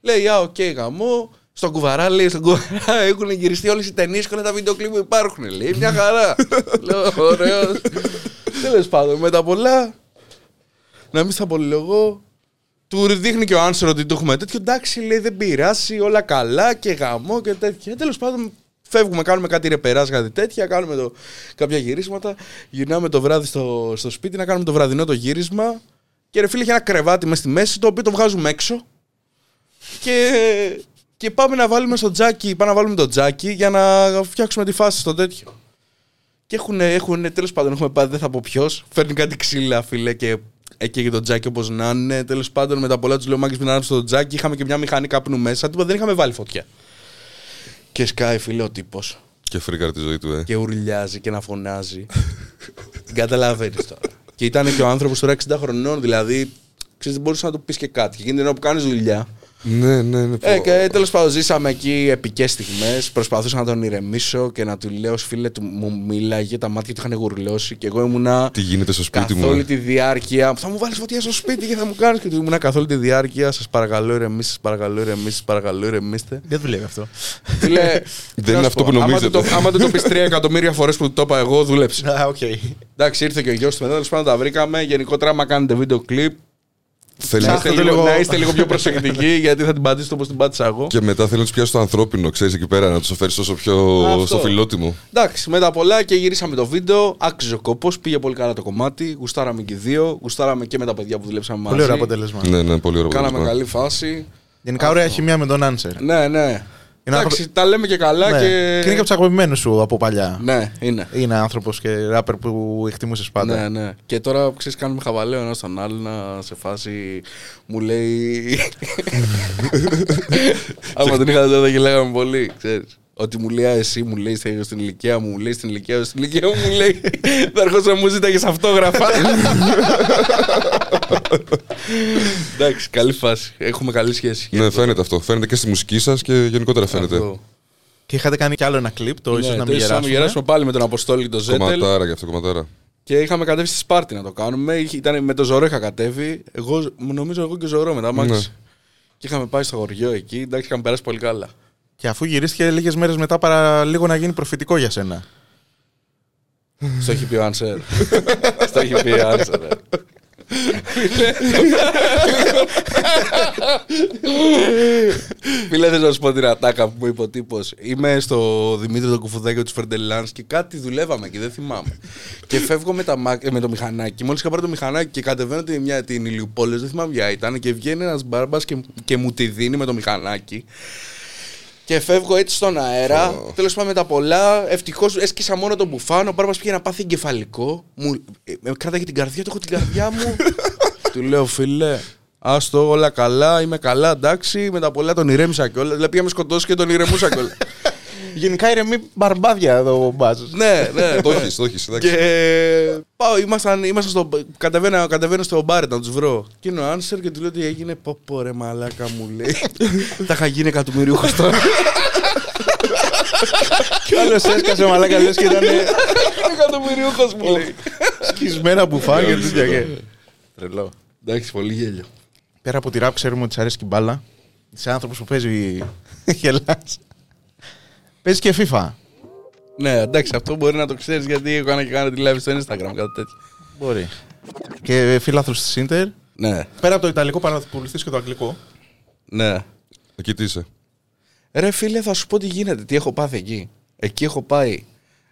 Λέει, α, οκ, okay, γαμό, στον Κουβαρά, λέει, στον Κουβαρά έχουν γυριστεί όλες οι ταινίες και όλα τα βίντεο κλιπ που υπάρχουν, λέει, μια χαρά. Λέω, ωραίος. Τέλος πάντων, με τα πολλά, να μην στα πολυλογώ, του δείχνει και ο Answer ότι του έχουμε τέτοιο, εντάξει, λέει, δεν πειράσει, όλα καλά και γαμό και τέτοια. Τέλος πάντων. Φεύγουμε, κάνουμε κάτι ρεπεράς, κάτι τέτοια, κάνουμε το, κάποια γυρίσματα, γυρνάμε το βράδυ στο, στο σπίτι να κάνουμε το βραδινό το γύρισμα και ρε φίλε είχε ένα κρεβάτι μες στη μέση το οποίο το βγάζουμε έξω και, και πάμε να βάλουμε στο τζάκι, πάμε να βάλουμε το τζάκι για να φτιάξουμε τη φάση στο τέτοιο. Και έχουν, έχουν τέλος πάντων, έχουμε πάει, δεν θα πω ποιος, φέρνει κάτι ξύλα φίλε και εκεί και το τζάκι όπως να είναι, τέλος πάντων μετά πολλά τους λέω μάγκες μην ανάψουν το τζάκι, είχαμε και μια μηχανή καπνού μέσα, τίποτα, δεν είχαμε βάλει φωτιά. Και σκάει φίλε ο τύπος. Και φρίκαρε τη ζωή του, ε. Και ουρλιάζει και να φωνάζει. Καταλαβαίνεις τώρα. Και ήταν και ο άνθρωπος τώρα εξήντα χρονών, δηλαδή ξέρεις, δεν μπορούσε να του πεις και κάτι. Και γίνεται που κάνεις δουλειά. Ναι, ναι, ναι. Ε, και τέλος πάντων ζήσαμε εκεί επικές στιγμές. Προσπαθούσα να τον ηρεμήσω και να του λέω, φίλε, του μου μίλαγε, τα μάτια του είχαν γουρλώσει. Και εγώ ήμουνα. Τι γίνεται στο σπίτι μου. Καθ' όλη τη διάρκεια. Θα μου βάλεις φωτιά στο σπίτι και θα μου κάνεις. Και του ήμουνα καθ' όλη τη διάρκεια. Σας παρακαλώ, ηρεμήστε, σας παρακαλώ, ηρεμήστε, σας παρακαλώ, ηρεμήστε. Δεν δουλεύει αυτό. Φίλε, δεν είναι αυτό που νομίζετε. Άμα δεν το πεις τρία εκατομμύρια φορές που το είπα εγώ, δούλεψε. Εντάξει, ήρθε και ο γιος του μετά, τέλος πάντων τα βρήκαμε. Γενικότερα, άμα κάνετε βίντεο κλιπ. Θέλει... Να, είστε λίγο, να είστε λίγο πιο προσεκτικοί γιατί θα την πατήσετε όπως την πάτησα εγώ. Και μετά θέλω να τους πιάσω το ανθρώπινο, ξέρεις εκεί πέρα, να τους φέρεις όσο πιο αυτό. Στο φιλότιμο. Εντάξει, μετά πολλά και γυρίσαμε το βίντεο. Άξιζε ο κόπος, πήγε πολύ καλά το κομμάτι. Γουστάραμε και οι δύο, γουστάραμε και με τα παιδιά που δουλέψαμε μαζί. Πολύ ωραίο αποτέλεσμα. Ναι, ναι, πολύ ωραίο. Κάναμε καλή φάση. Γενικά ωραία χημεία με τον Answer. Ναι, ναι. Εντάξει, τα λέμε και καλά. Ναι. Και... και είναι και από τους αγαπημένους σου από παλιά. Ναι, είναι. Είναι άνθρωπος και ράπερ που εκτιμούσες πάντα. Ναι, ναι. Και τώρα ξέρεις, κάνουμε χαβαλέ ο ένας στον άλλον σε φάση. Μου λέει. Άμα τον είχα δει, θα γελάγαμε πολύ. Ξέρεις. Ότι μου λέει εσύ, μου λέει στην ηλικία μου, μου λέει στην ηλικία μου, στην ηλικία μου, μου λέει. Θα έρχονταν μου ζήταγες αυτόγραφα. Εντάξει, καλή φάση. Έχουμε καλή σχέση. Ναι, φαίνεται αυτό. Φαίνεται και στη μουσική σας και γενικότερα φαίνεται. Και είχατε κάνει κι άλλο ένα κλιπ, το ίσως να μην γεράσουμε. Να μην γεράσουμε πάλι με τον Αποστόλη και τον Ζέτελ. Κομματάρα και αυτό, κομματάρα. Και είχαμε κατέβει στη Σπάρτη να το κάνουμε. Ήταν, με τον Ζωρό είχα κατέβει. Εγώ, νομίζω εγώ και Ζωρό μετά, μάξι. Και είχαμε πάει στο χωριό εκεί. Εντάξει, είχαμε περάσει πολύ καλά. Και αφού γυρίστηκε λίγες μέρες μετά, παρά λίγο να γίνει προφητικό για σένα. Στο έχει πει ο Answer. Στο έχει πει ο Answer. Φίλε, θες να σου πω την ατάκα που μου είπε ο τύπος? Είμαι στο Δημήτρη τον Κουφουδάκη του Ferdelands και κάτι δουλεύαμε και δεν θυμάμαι. Και φεύγω με, τα, με το μηχανάκι. Μόλις είχα πάρει το μηχανάκι και κατεβαίνω την, την Ηλιουπόλεως, δεν θυμάμαι ποια ήταν. Και βγαίνει ένας μπάρμπας και, και μου τη δίνει με το μηχανάκι. Και φεύγω έτσι στον αέρα. Oh. Τέλος πάντων, με τα πολλά. Ευτυχώς έσκυσα μόνο τον μπουφάνο. Πάρμα πήγε να πάθει εγκεφαλικό. Μου... Ε, κράταγε την καρδιά του, έχω την καρδιά μου. Του λέω, φίλε, άστο, όλα καλά, είμαι καλά, εντάξει. Με τα πολλά τον ηρέμησα κιόλα. Δηλαδή πήγαμε σκοτώσει και τον ηρεμούσα κιόλα. Γενικά ηρεμή μπαρμπάδια εδώ ο Μπάζος. Ναι, ναι. Το έχεις, το έχεις. Και πάω, ήμασταν, ήμασταν στο... Κατεβαίνω, κατεβαίνω στο μπάρ να τους βρω. Και είναι ο Answer και του λέω τι έγινε. Πω πω ρε μαλάκα μου, λέει. Τα είχα γίνει εκατομμυριούχος τώρα. Κι όλος έσκασε μαλάκα, λες και ήταν εκατομμυριούχος μου, λέει. Σκισμένα μπουφά και τέτοια και... Τρελό. Εντάξει, πολύ γέλιο. Πέρα από τη ραπ ξέρουμε ότι της αρέσει και η μπάλα. Είσαι άνθρωπος που παίζει γελάς. Παίζει και FIFA. Ναι, εντάξει, αυτό μπορεί να το ξέρεις γιατί έχω κάνει και κάνω τη live στο Instagram, κάτι τέτοιο. Μπορεί. Και φιλάθλος της Ίντερ. Ναι. Πέρα από το ιταλικό παρακολουθείς και το αγγλικό. Ναι. Εκεί τι είσαι. Ρε φίλε, θα σου πω τι γίνεται, τι έχω πάθει εκεί. Εκεί έχω πάει.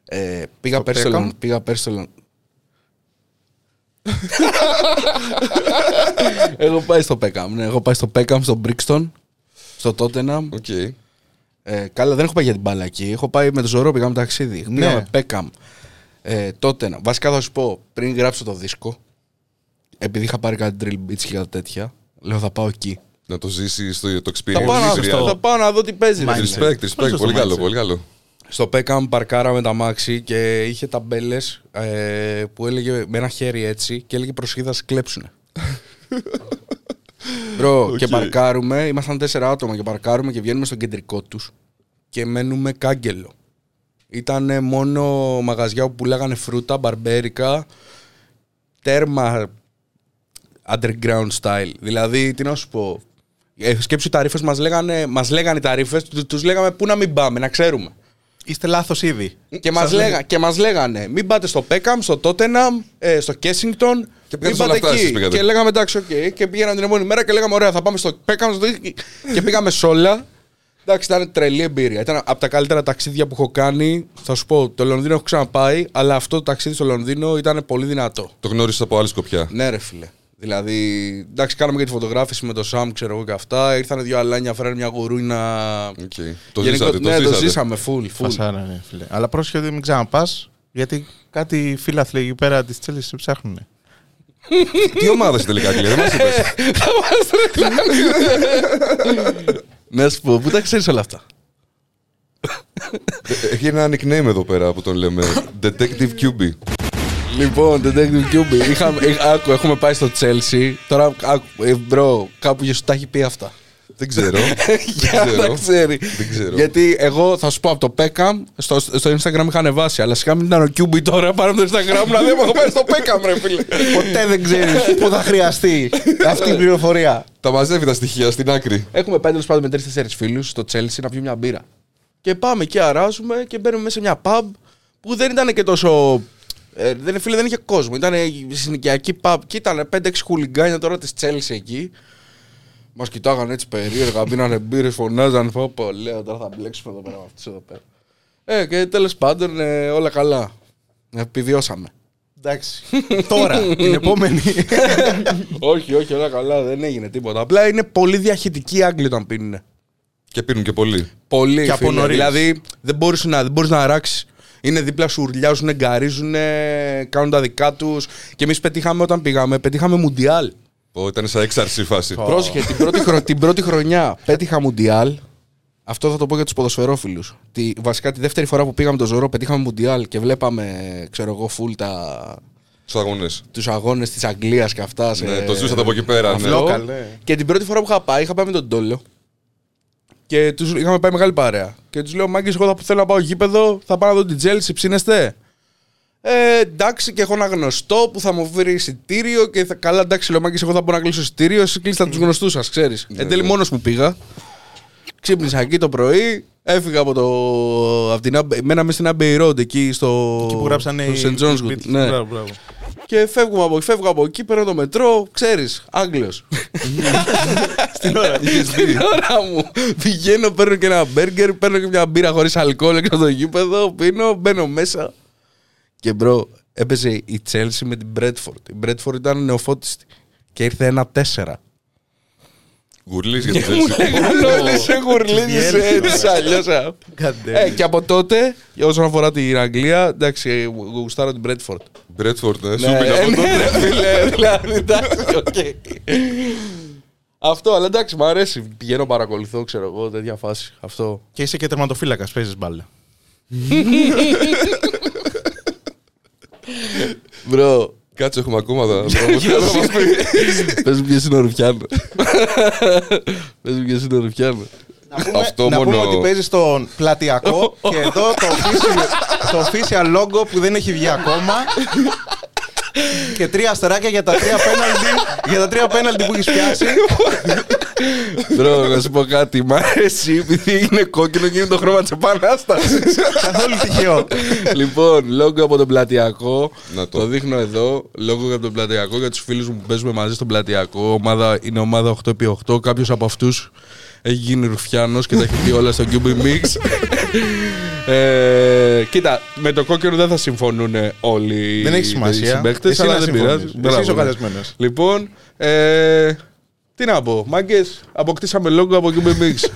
Ε, πήγα Πέρσελον. Πήγα Πέρσελον. Έχω πάει στο Peckham. Ναι, έχω πάει στο Peckham, στο Brixton, στο Tottenham. Okay. Ε, καλά, δεν έχω πάει για την μπάλα εκεί. Έχω πάει με το Ζωρό, πήγαμε ταξίδι. Ναι. Πήγαμε Peckham. Ε, τότε, βασικά θα σου πω, πριν γράψω το δίσκο, επειδή είχα πάρει κάτι drill beats και κάτι τέτοια, λέω θα πάω εκεί. Να το ζήσεις, το, το experience. Θα πάω, στο, θα πάω να δω τι παίζει. Respect, respect, πολύ καλό, πολύ καλό. Στο Peckham παρκάραμε τα μάξι και είχε ταμπέλες ε, που έλεγε με ένα χέρι έτσι και έλεγε προσοχή θα κλέψουνε. Bro, okay. Και παρκάρουμε, ήμασταν τέσσερα άτομα και παρκάρουμε και βγαίνουμε στον κεντρικό τους και μένουμε κάγκελο. Ήτανε μόνο μαγαζιά που πουλάγανε φρούτα, μπαρμπέρικα, τέρμα underground style. Δηλαδή, τι να σου πω, σκέψου τα ρήφες, μας λέγανε, μας λέγανε τα ρήφες, τους λέγαμε πού να μην πάμε, να ξέρουμε. Είστε λάθος ήδη. Και μας, λέγα, και μας λέγανε μην πάτε στο Peckham, στο Tottenham, ε, στο Kensington. Και μην πάτε εκεί. Πήγατε. Και λέγαμε εντάξει, okay. Και πήγαμε την επόμενη μέρα και λέγαμε ωραία, θα πάμε στο Peckham. Στο... και πήγαμε σε όλα. Εντάξει, ήταν τρελή εμπειρία. Ήταν από τα καλύτερα ταξίδια που έχω κάνει. Θα σου πω, το Λονδίνο έχω ξαναπάει, αλλά αυτό το ταξίδι στο Λονδίνο ήταν πολύ δυνατό. Το γνώρισα από άλλη σκοπιά. Ναι, ρε φίλε. Δηλαδή, εντάξει, κάναμε και τη φωτογράφηση με το Σαμ, ξέρω εγώ και αυτά. Ήρθανε δύο αλάνια, φέρανε μια γουρούινα. Okay. Το γενικό... ζήσατε, ναι, το, το ζήσαμε, full. Φασάρα, ναι, φίλε. Αλλά πρόσχε ότι μην ξαναπάς, γιατί κάτι φίλαθλοι εκεί πέρα τη Chelsea σε ψάχνουνε. Τι ομάδες τελικά, κλείνει, δεν μας είπες. Θα μας να σου πω, πού τα ξέρεις όλα αυτά. Έχει ένα nickname εδώ πέρα που τον λέμε, Detective Κιούμπι. Λοιπόν, Detective Cube, είχαμε, άκου, έχουμε πάει στο Chelsea. Τώρα, άκου, ε, bro, κάπου για σου τα έχει πει αυτά. Δεν ξέρω. Για να ξέρει. Δεν ξέρω. Γιατί εγώ θα σου πω από το Peckham, στο, στο Instagram είχα ανεβάσει, αλλά σιγά μην ήταν ο Cube τώρα, πάνω από το Instagram να δει, έχω πάει στο Peckham, ρε φίλε. Ποτέ δεν ξέρεις πού θα χρειαστεί αυτή η πληροφορία. Τα μαζεύει τα στοιχεία στην άκρη. Έχουμε πάει τέλος πάντων με τρεις-τέσσερις φίλους στο Chelsea να πιούμε μια μπύρα. Και πάμε και αράζουμε και μπαίνουμε μέσα σε μια pub που δεν ήταν και τόσο. Ε, δεν, φίλε, δεν είχε κόσμο. Ήταν συνοικιακή pub και ήταν πέντε έξι χουλιγκάνια τώρα τη Chelsea εκεί. Μας κοιτάγανε έτσι περίεργα, πίνανε μπύρες, φωνάζανε. Πω, λέω τώρα θα μπλέξουμε εδώ πέρα με αυτούς εδώ πέρα. Ε, και τέλος πάντων ε, όλα καλά. Επιβιώσαμε. Εντάξει. Τώρα, την επόμενη. Όχι, όχι, όλα καλά. Δεν έγινε τίποτα. Απλά είναι πολύ διαχειτικοί οι Άγγλοι όταν πίνουν. Και πίνουν και πολύ. Πολύ. Και από νωρίς. Δηλαδή δεν μπορείς να, να αράξεις. Είναι δίπλα σου, ουρλιάζουν, εγκαρίζουν, κάνουν τα δικά τους. Και εμείς πετύχαμε όταν πήγαμε, πετύχαμε Μουντιάλ. Ω, ήταν σε έξαρση φάση. Oh. Πρόσεχε, την πρώτη, χρο... την πρώτη χρονιά πέτυχα Μουντιάλ. Αυτό θα το πω για τους ποδοσφαιρόφιλους. Τη... Βασικά τη δεύτερη φορά που πήγαμε το Ζωρό, πετύχαμε Μουντιάλ και βλέπαμε, ξέρω εγώ, φουλ τα... τους αγώνες. Τους αγώνες της Αγγλίας και αυτά. Σε... Ναι, το ζούσατε από εκεί πέρα. Ναι. Local, ναι. Και την πρώτη φορά που είχα πάει, είχα πάει με τον Τόλο. Και τους είχαμε πάει μεγάλη παρέα. Και τους λέω: μάγκες, εγώ θα θέλω να πάω γήπεδο, θα πάω να δω την Chelsea, ψήνεστε. Ε, εντάξει, και έχω ένα γνωστό που θα μου βρει εισιτήριο. Και θα, καλά, εντάξει, λέω: μάγκες, εγώ θα μπορώ να κλείσω εισιτήριο. Εσύ κλείστε τους γνωστούς σας, ξέρεις. Yeah, εν τέλει, yeah. Μόνος μου πήγα. Ξύπνησα εκεί το πρωί, έφυγα από το. Από την, μέναμε στην Abbey Road εκεί στο. Εκεί που γράψανε οι Σεντ Τζόνς Γκουτ. Ναι. Και φεύγουμε από, φεύγω από εκεί, παίρνω το μετρό, ξέρεις, Άγγλος. Στην ώρα, στην ώρα μου. Πηγαίνω, παίρνω και ένα μπέργκερ, παίρνω και μια μπύρα χωρίς αλκοόλ έξω από το γήπεδο, πίνω, μπαίνω μέσα. Και μπρο, έπαιζε η Chelsea με την Bradford. Η Bradford ήταν νεοφώτιστη. Και ήρθε ένα τέσσερα. Γουρλίζεις για το Chelsea. Γουρλίζεις έτσι αλλιώς. Και από τότε, όσον αφορά την Αγγλία, εντάξει, γουστάρω την Bradford. Bradford, ναι, σου πήγα από τότε. Αυτό, αλλά εντάξει, μου αρέσει. Πηγαίνω, παρακολουθώ, ξέρω εγώ, τέτοια φάση. Αυτό. Και είσαι και τερματοφύλακας, παίζεις μπάλα. Μπρο, κάτσε, έχουμε ακόμα τα πες μου ποιες είναι ο Ρουφιάνο. Πες μου ποιες είναι ο Ρουφιάνο. Να πούμε ότι παίζει στον πλατειακό και εδώ το official logo που δεν έχει βγει ακόμα και τρία αστεράκια για τα τρία πέναλτι που έχει πιάσει. Μπρο, να σου πω κάτι. Μ' αρέσει επειδή είναι κόκκινο και είναι το χρώμα της επανάστασης. Καθόλου τυχαίο. Λοιπόν, λόγω από τον πλατειακό, το. το δείχνω εδώ. Λόγω από τον πλατειακό για τους φίλους μου που παίζουμε μαζί στον πλατειακό. Ομάδα, είναι ομάδα οκτώ επί οκτώ. Κάποιος από αυτούς έχει γίνει Ρουφιάνος και τα έχει πει όλα στο Q B Mix. Ε, κοίτα, με το κόκκινο δεν θα συμφωνούν όλοι δεν οι συμπαίκτες, αλλά δεν πειράζει. Εσύ είσαι ο καλεσμένος. Λοιπόν, ε, τι να πω, μάγκες, αποκτήσαμε λόγο από Q B Mix.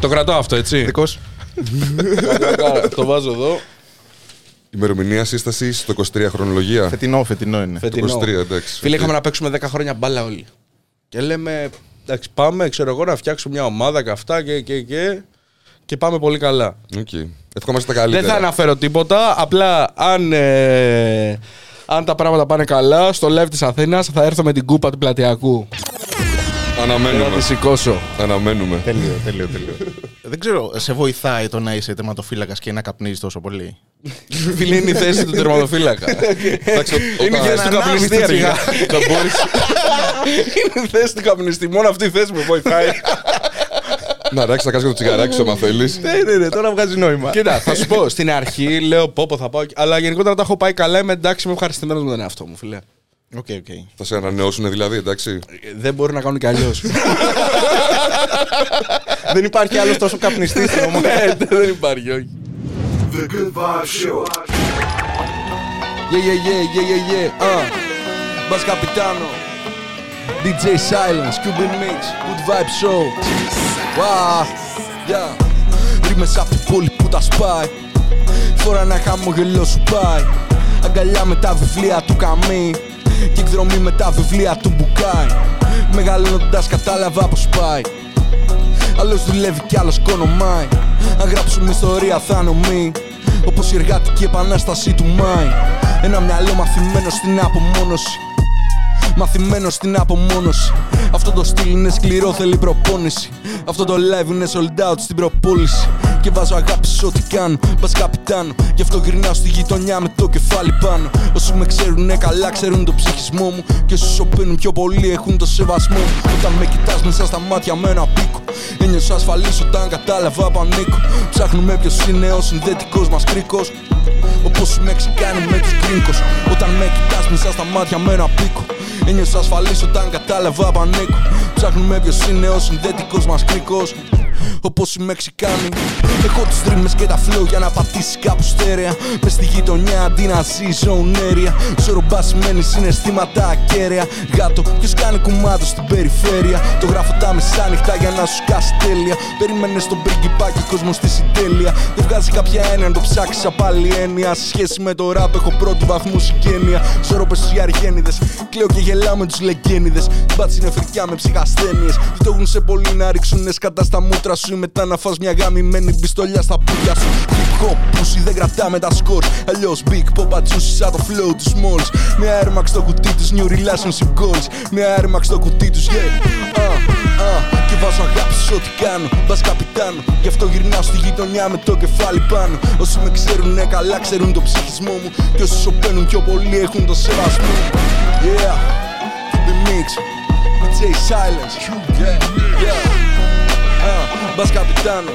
Το κρατάω αυτό, έτσι. Δικός. Το βάζω εδώ. Ημερομηνία σύσταση στο είκοσι τρία χρονολογία. Φετινό, φετινό είναι. Φετινό. είκοσι τρία, εντάξει. Φίλε, είχαμε να παίξουμε δέκα χρόνια μπάλα όλοι. Και λέμε, εντάξει, πάμε, ξέρω εγώ, να φτιάξουμε μια ομάδα και αυτά και, και, και. Και πάμε πολύ καλά. Okay. Ευχόμαστε τα καλύτερα. Δεν θα αναφέρω τίποτα. Απλά αν, ε, αν τα πράγματα πάνε καλά, στο live της Αθήνας θα έρθω με την κούπα του πλατειακού. Αναμένουμε. Θα τη σηκώσω. Αναμένουμε. Τέλειο, τέλειο, τέλειο. Δεν ξέρω, σε βοηθάει το να είσαι τερματοφύλακας και να καπνίζεις τόσο πολύ. Φίλε, είναι η θέση του τερματοφύλακα. Είναι η θέση του καπνιστή. Είναι η θέση του καπνιστή. Μόνο αυτή η θέση με βοηθάει. Να ράξει, θα κάνει και το τσιγαράκι σου, άμα θέλει. Ναι, ναι, τώρα βγάζει νόημα. Κοίτα, θα σου πω στην αρχή, λέω πόπο θα πάω. Αλλά γενικότερα τα έχω πάει καλά. Είμαι εντάξει, είμαι ευχαριστημένο με τον εαυτό μου, φιλέ. Οκ, οκ. Θα σε ανανεώσουν δηλαδή, εντάξει. Δεν μπορεί να κάνουν κι αλλιώ. Δεν υπάρχει άλλο τόσο καπνιστή στην ομάδα. Δεν υπάρχει, όχι. Yeah, yeah, yeah, yeah, yeah. Ah, Bass Capitano. ντι τζέι Silence, Cuban Mix, Good Vibe Show. Wow, yeah. Ρίμες απ' την πόλη που τα σπάει. Φορά ένα χαμόγελο σου πάει. Αγκαλιά με τα βιβλία του Καμί και εκδρομή με τα βιβλία του Μπουκάι. Μεγαλώνοντας κατάλαβα πως πάει. Άλλος δουλεύει κι άλλος κονομάει. Αν γράψουμε ιστορία θα νομεί, όπως η εργατική επανάσταση του Μάη. Ένα μυαλό μαθημένο στην απομόνωση. Μαθημένος στην απομόνωση. Αυτό το στυλ είναι σκληρό, θέλει προπόνηση. Αυτό το live είναι sold out στην προπόληση. Και βάζω αγάπη σε ό,τι κάνω, Bass Capitano. Γι' αυτό γυρνάω στη γειτονιά με το κεφάλι πάνω. Όσοι με ξέρουνε καλά, ξέρουν τον ψυχισμό μου. Και όσοι σωπαίνουν πιο πολύ έχουν το σεβασμό μου. Όταν με κοιτάς μέσα στα μάτια με ένα πίκο, ένιωσα ασφαλής όταν κατάλαβα πανίκο. Ψάχνουμε ποιος είναι ο συνδετικός μας κρίκος, όπως οι Μεξικάνοι με τους γκρίνκος. Όταν με κοιτάς μέσα στα μάτια με ένα πίκο, ένιωσα ασφαλής όταν κατάλαβα πανίκο. Ψάχνουμε ποιος είναι ο συνδετικός μας κρίκος, όπως οι Μεξικάνοι. Έχω τους dreams και τα flow για να πατήσεις κάπου στέρεα. Μες στη γειτονιά αντί να ζει zone area. Ζωρομπασμένοι συναισθήματα ακέραια. Γάτο, ποιος κάνει κουμάντο στην περιφέρεια. Το γράφω τα μεσάνυχτα για να σου σκάσει τέλεια. Περιμένες τον πρίγκιπα και κόσμο στη συντέλεια. Δεν βγάζει κάποια έννοια αν το ψάξεις απ' άλλη έννοια. Σε σχέση με το rap έχω πρώτου βαθμού συγγένεια. Ζωρόπες οι αργένιδες, κλαίω και γελάω με τους λεγγένιδες. Μπάτσι είναι φρικιά με ψυχασθένειες. Δεν το έχουν σε πολύ να ρίξουνε κατά στα μούτρα σου. Ή μετά να φας μια γαμημένη πιστολιά στα πουλιά σου. Hip hop, pussy, δεν κρατάμε τα σκορ. Αλλιώς big pop, ατσούσι σαν το flow τους malls. Μια Air Max στο κουτί τους, new relationship goals. Μια Air Max στο κουτί τους, yeah. Uh, uh. Και βάζω αγάπη σε ό,τι κάνω, Bass Capitano. Γι' αυτό γυρνάω στη γειτονιά με το κεφάλι πάνω. Όσοι με ξέρουνε καλά, ξέρουν το ψυχισμό μου. Και όσοι σωπαίνουν πιο πολύ έχουν το σεβασμό. Yeah, the mix, ντι τζέι Silence, yeah, yeah. Bass Capitano.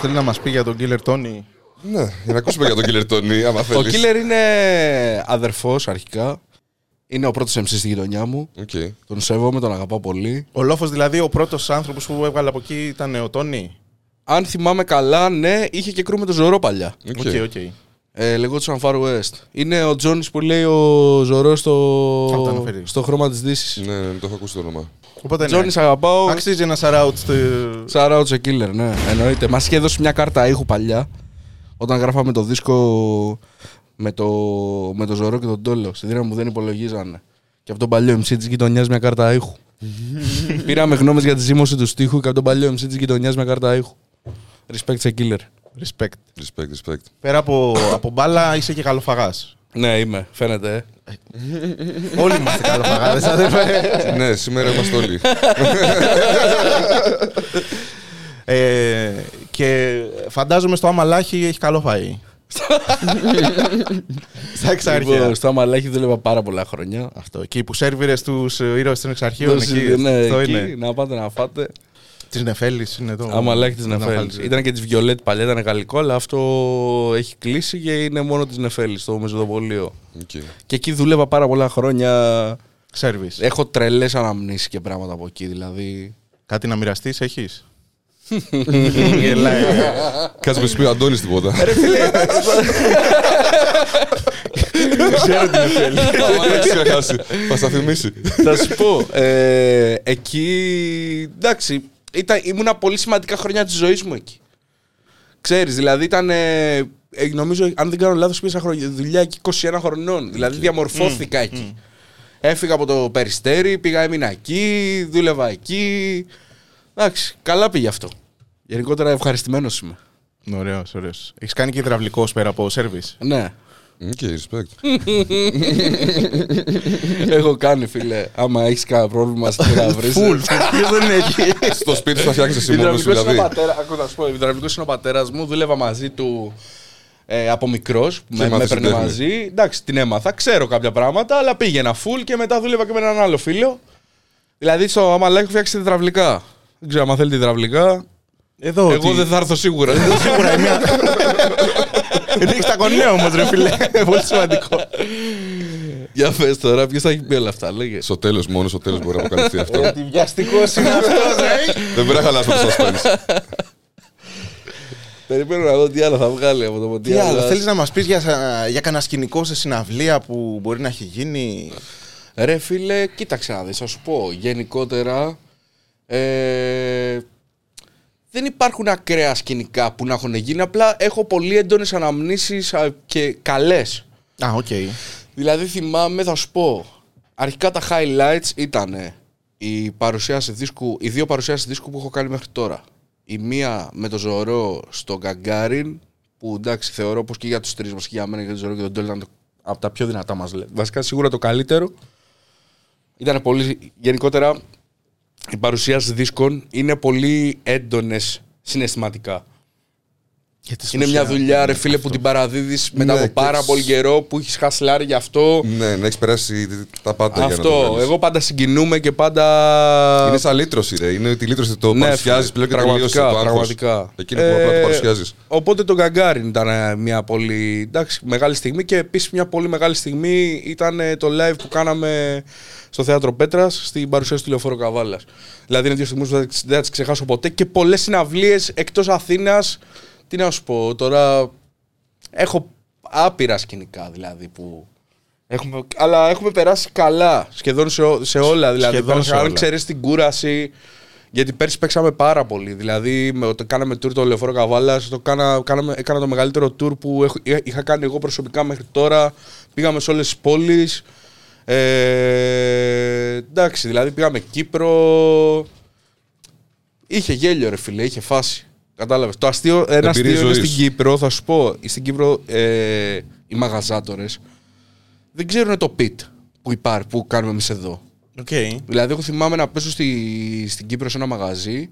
Θέλει να μας πει για τον Killer Tony. Ναι, για να ακούσουμε για τον Killer Tony, άμα θέλεις. Ο Killer είναι αδερφός αρχικά. Είναι ο πρώτος εμ σι στη γειτονιά μου. Okay. Τον σέβομαι, τον αγαπάω πολύ. Ο Λόφος δηλαδή, ο πρώτος άνθρωπος που έβγαλε από εκεί ήταν ο Tony. Αν θυμάμαι καλά, ναι, είχε και κρού με τον Ζωρό παλιά. Okay. Okay, okay. Ε, λεγόντουσαν Far West. Είναι ο Τζόνις που λέει ο Ζωρό στο, στο χρώμα της Δύσης. Ναι, ναι, το έχω ακούσει το όνομα. Οπότε Τζόνις, ναι, αγαπάω. Αξίζει ένα shout-out στο... Shout-out σε killer, ναι, εννοείται. Μας είχε έδωσε μια κάρτα ήχου παλιά, όταν γράφαμε το δίσκο με το, με το Ζωρό και τον Τόλο. Στη δύναμη μου δεν υπολογίζανε. Και από τον παλιό εμ σι της γειτονιάς μια κάρτα ήχου. Πήραμε γνώμες για τη ζύμωση του στίχου και από τον παλιό εμ σι της γειτονιάς μια κάρτα ήχου. Respect σε killer. Respect. Respect, respect. Πέρα από, από μπάλα είσαι και καλοφαγάς. Ναι, είμαι, φαίνεται. Ε. Όλοι είμαστε καλοφαγάδες, αδερφέ. Ναι, σήμερα είμαστε όλοι. ε, και φαντάζομαι στο Άμα Λάχη έχει καλό φαΐ. Στα εξαρχεία. Στο Άμα Λάχη δούλευα πάρα πολλά χρόνια. Αυτό. Και οι που σερβίρες τους ήρωες των εξαρχείων. Ναι, εκεί, να πάτε να φάτε. Τη Νεφέλη είναι εδώ. Άμα Λάχη τη Νεφέλη. Ήταν και τη Βιολέτη παλιά, ήταν γαλλικό, αλλά αυτό έχει κλείσει και είναι μόνο τη Νεφέλη στο Μεζοδοβολείο. Okay. Και εκεί δούλευα πάρα πολλά χρόνια. Service. Έχω τρελές αναμνήσεις και πράγματα από εκεί, δηλαδή. Κάτι να μοιραστεί, έχει. Κάτσε με σου πει ο Αντώνης τίποτα. Ξέρω τι θέλει. Θα στα θυμίσει. Θα σου πω, εκεί, εντάξει, ήμουνα πολύ σημαντικά χρόνια της ζωής μου εκεί. Ξέρεις, δηλαδή ήταν, νομίζω, αν δεν κάνω λάθος, πήσα δουλειά εκεί είκοσι ένα χρονών. Δηλαδή διαμορφώθηκα εκεί. Έφυγα από το Περιστέρι, πήγα, έμεινα εκεί, δούλευα εκεί. Εντάξει, καλά πήγε αυτό. Γενικότερα ευχαριστημένος είμαι. Ωραίος, ωραίος. Έχεις κάνει και υδραυλικός πέρα από σερβις. Ναι. Οκ, okay, respect. Έχω κάνει, φίλε. Άμα έχεις κανένα πρόβλημα στην υδραυλική. Φουλ, δεν έχει. Στο σπίτι σου θα φτιάξεις εσύ μόνος σου, δηλαδή. Υδραυλικός είναι ο πατέρας μου, δούλευα μαζί του ε, από μικρός. Με έπαιρνε μαζί. Εντάξει, την έμαθα, ξέρω κάποια πράγματα, αλλά πήγαινα φουλ και μετά δούλευα και με έναν άλλο φίλο. Δηλαδή, στο Άμα Λάχη φτιάξει υδραυλικά. Δεν ξέρω αν θέλετε υδραυλικά. Εδώ, εγώ ότι... δεν θα έρθω σίγουρα. Δεν θα σίγουρα. Δεν έχεις τα κονέα όμως, ρε φίλε. Πολύ σημαντικό. Για πες τώρα, ποιος θα έχει πει όλα αυτά, λέγε. Στο τέλος, μόνο στο τέλος μπορεί να αποκαλυφθεί αυτό. Γιατί βιαστικός είναι αυτός, ρε. Δεν πρέπει να χαλάσουμε το suspense. Περιμένω να δω τι άλλο θα βγάλει από το ποτήρι. Τι άλλο, θέλεις να μας πεις για κανένα σκηνικό σε συναυλία που μπορεί να έχει γίνει. Ρε φίλε, κοίταξε να δεις, θα σου πω γενικότερα. Ε, δεν υπάρχουν ακραία σκηνικά που να έχουν γίνει. Απλά έχω πολύ έντονες αναμνήσεις και καλές. Α, οκ. Okay. Δηλαδή θυμάμαι, θα σου πω, αρχικά τα highlights ήταν η παρουσίαση δίσκου, οι δύο παρουσιάσεις δίσκου που έχω κάνει μέχρι τώρα. Η μία με το Ζωρό στο Γκαγκάριν, που εντάξει θεωρώ πως και για τους τρεις μας, και για μένα και για το Ζωρό και τον Τόλ, ήταν το, από τα πιο δυνατά μας. Λέει. Βασικά σίγουρα το καλύτερο. Ήταν πολύ, γενικότερα... Οι παρουσιάσεις δίσκων είναι πολύ έντονες συναισθηματικά. Είναι μια δουλειά, ρε φίλε, αυτό. Που την παραδίδεις μετά, ναι, από πάρα πολύ καιρό, που έχεις χασλάρει γι' αυτό. Ναι, να έχεις περάσει τα πάντα. Αυτό. Για να το εγώ πάντα συγκινούμε και πάντα. Είναι σαν λύτρωση, ρε. Είναι τη λύτρωση το ναι, παρουσιάζεις πλέον και πραγματικά. Το πραγματικά. Εκείνη ε, που απλά το παρουσιάζεις. Οπότε το Γκαγκάριν ήταν μια πολύ εντάξει, μεγάλη στιγμή και επίσης μια πολύ μεγάλη στιγμή ήταν το live που κάναμε στο θέατρο Πέτρας στην παρουσίαση του Λεωφόρου Καβάλας. Δηλαδή είναι δύο στιγμές που δεν θα τις ξεχάσω ποτέ και πολλές συναυλίες εκτός Αθήνας. Τι να σου πω, τώρα έχω άπειρα σκηνικά δηλαδή που έχουμε, αλλά έχουμε περάσει καλά σχεδόν σε, ό, σε όλα δηλαδή. Σχεδόν σε όλα. Αν ξέρεις την κούραση, γιατί πέρσι παίξαμε πάρα πολύ, δηλαδή με, το κάναμε tour το Λεωφόρο Καβάλας, το κάνα, κάναμε, έκανα το μεγαλύτερο tour που έχω, είχα κάνει εγώ προσωπικά μέχρι τώρα, πήγαμε σε όλες τις πόλεις, ε, εντάξει δηλαδή πήγαμε Κύπρο, είχε γέλιο ρε φίλε, είχε φάση. Κατάλαβες. Το αστείο, ένα αστείο είναι στην Κύπρο, θα σου πω. Στην Κύπρο ε, οι μαγαζάτορες δεν ξέρουν το pit που υπάρχει, που κάνουμε εμείς εδώ. Okay. Δηλαδή, εγώ θυμάμαι να πέσω στη, στην Κύπρο σε ένα μαγαζί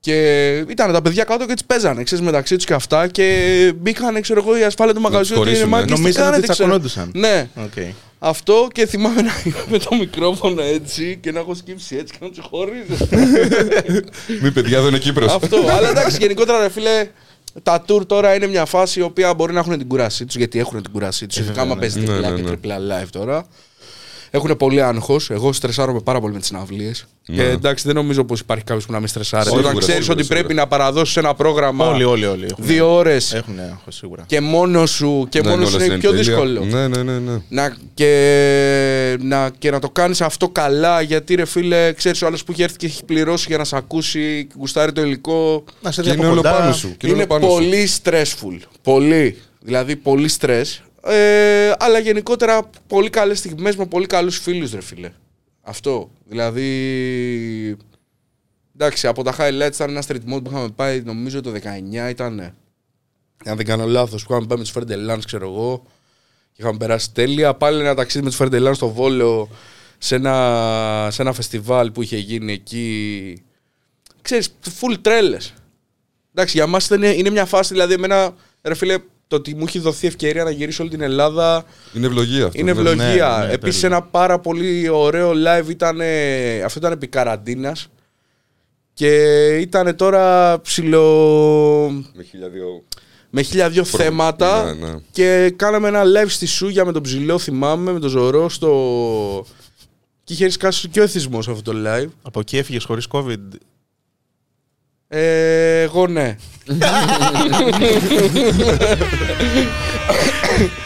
και ήταν τα παιδιά κάτω και τις παίζανε. Ξέρεις, μεταξύ τους και αυτά και μπήκαν, ξέρω εγώ, η ασφάλεια του μαγαζιού ότι είναι μάγκες. Νομίζανε ότι τσακωνόντουσαν. Ναι. Okay. Αυτό και θυμάμαι να είμαι με το μικρόφωνο έτσι και να έχω σκύψει έτσι και να τους χωρίζω. Μη παιδιά δεν είναι Κύπρος. Αυτό, αλλά εντάξει γενικότερα ρε φίλε, τα tour τώρα είναι μια φάση η οποία μπορεί να έχουν την κουρασή τους, γιατί έχουν την κουρασή τους, ειδικά άμα παίζει διπλά και τριπλά live τώρα. Έχουν πολύ άγχος. Εγώ στρεσάρομαι πάρα πολύ με τις συναυλίες. Ναι. Ε, εντάξει, δεν νομίζω πως υπάρχει κάποιος που να μην στρεσάρει. Όταν ξέρεις ότι σίγουρα πρέπει να παραδώσεις ένα πρόγραμμα όλοι, όλοι, όλοι, δύο ώρες. Έχουν άγχος σίγουρα. Και μόνος σου, και ναι, μόνος είναι, είναι πιο τέλεια. Δύσκολο. Ναι, ναι, ναι, ναι. Να, και, να, και να το κάνεις αυτό καλά, γιατί ρε φίλε, ξέρεις ο άλλος που έχει έρθει και έχει πληρώσει για να σε ακούσει, γουστάρει το υλικό. Να σε δει από κοντά. Είναι πολύ stressful. Πολύ. Δηλαδή, πολύ stress. Ε, αλλά γενικότερα πολύ καλές στιγμές με πολύ καλούς φίλους, ρε φίλε. Αυτό. Δηλαδή. Εντάξει, από τα highlights ήταν ένα street mode που είχαμε πάει, νομίζω το δεκαεννιά ήταν. Αν δεν κάνω λάθος, που είχαμε πάει με τους Ferdelands, ξέρω εγώ. Και είχαμε περάσει τέλεια. Πάλι ένα ταξίδι με τους Ferdelands στο Βόλεο σε ένα, σε ένα φεστιβάλ που είχε γίνει εκεί. Ξέρεις, full τρέλες. Εντάξει, για μας είναι, είναι μια φάση, δηλαδή, εμένα, ρε φίλε. Το ότι μου έχει δοθεί ευκαιρία να γυρίσω όλη την Ελλάδα. Είναι ευλογία αυτό. Είναι ευλογία. Ναι, ναι, επίσης, τέλει. Ένα πάρα πολύ ωραίο live ήταν. Αυτό ήταν επί καραντίνας. Και ήταν τώρα ψηλό. Με χίλια δύο Με χίλια δύο Προ... θέματα. Ναι, ναι. Και κάναμε ένα live στη Σούγια με τον Ψηλό, θυμάμαι, με τον Ζωρό. Στο... Και είχε σκάσει και ο εθισμός αυτό το live. Από εκεί έφυγες χωρίς COVID. Ε, εγώ ναι.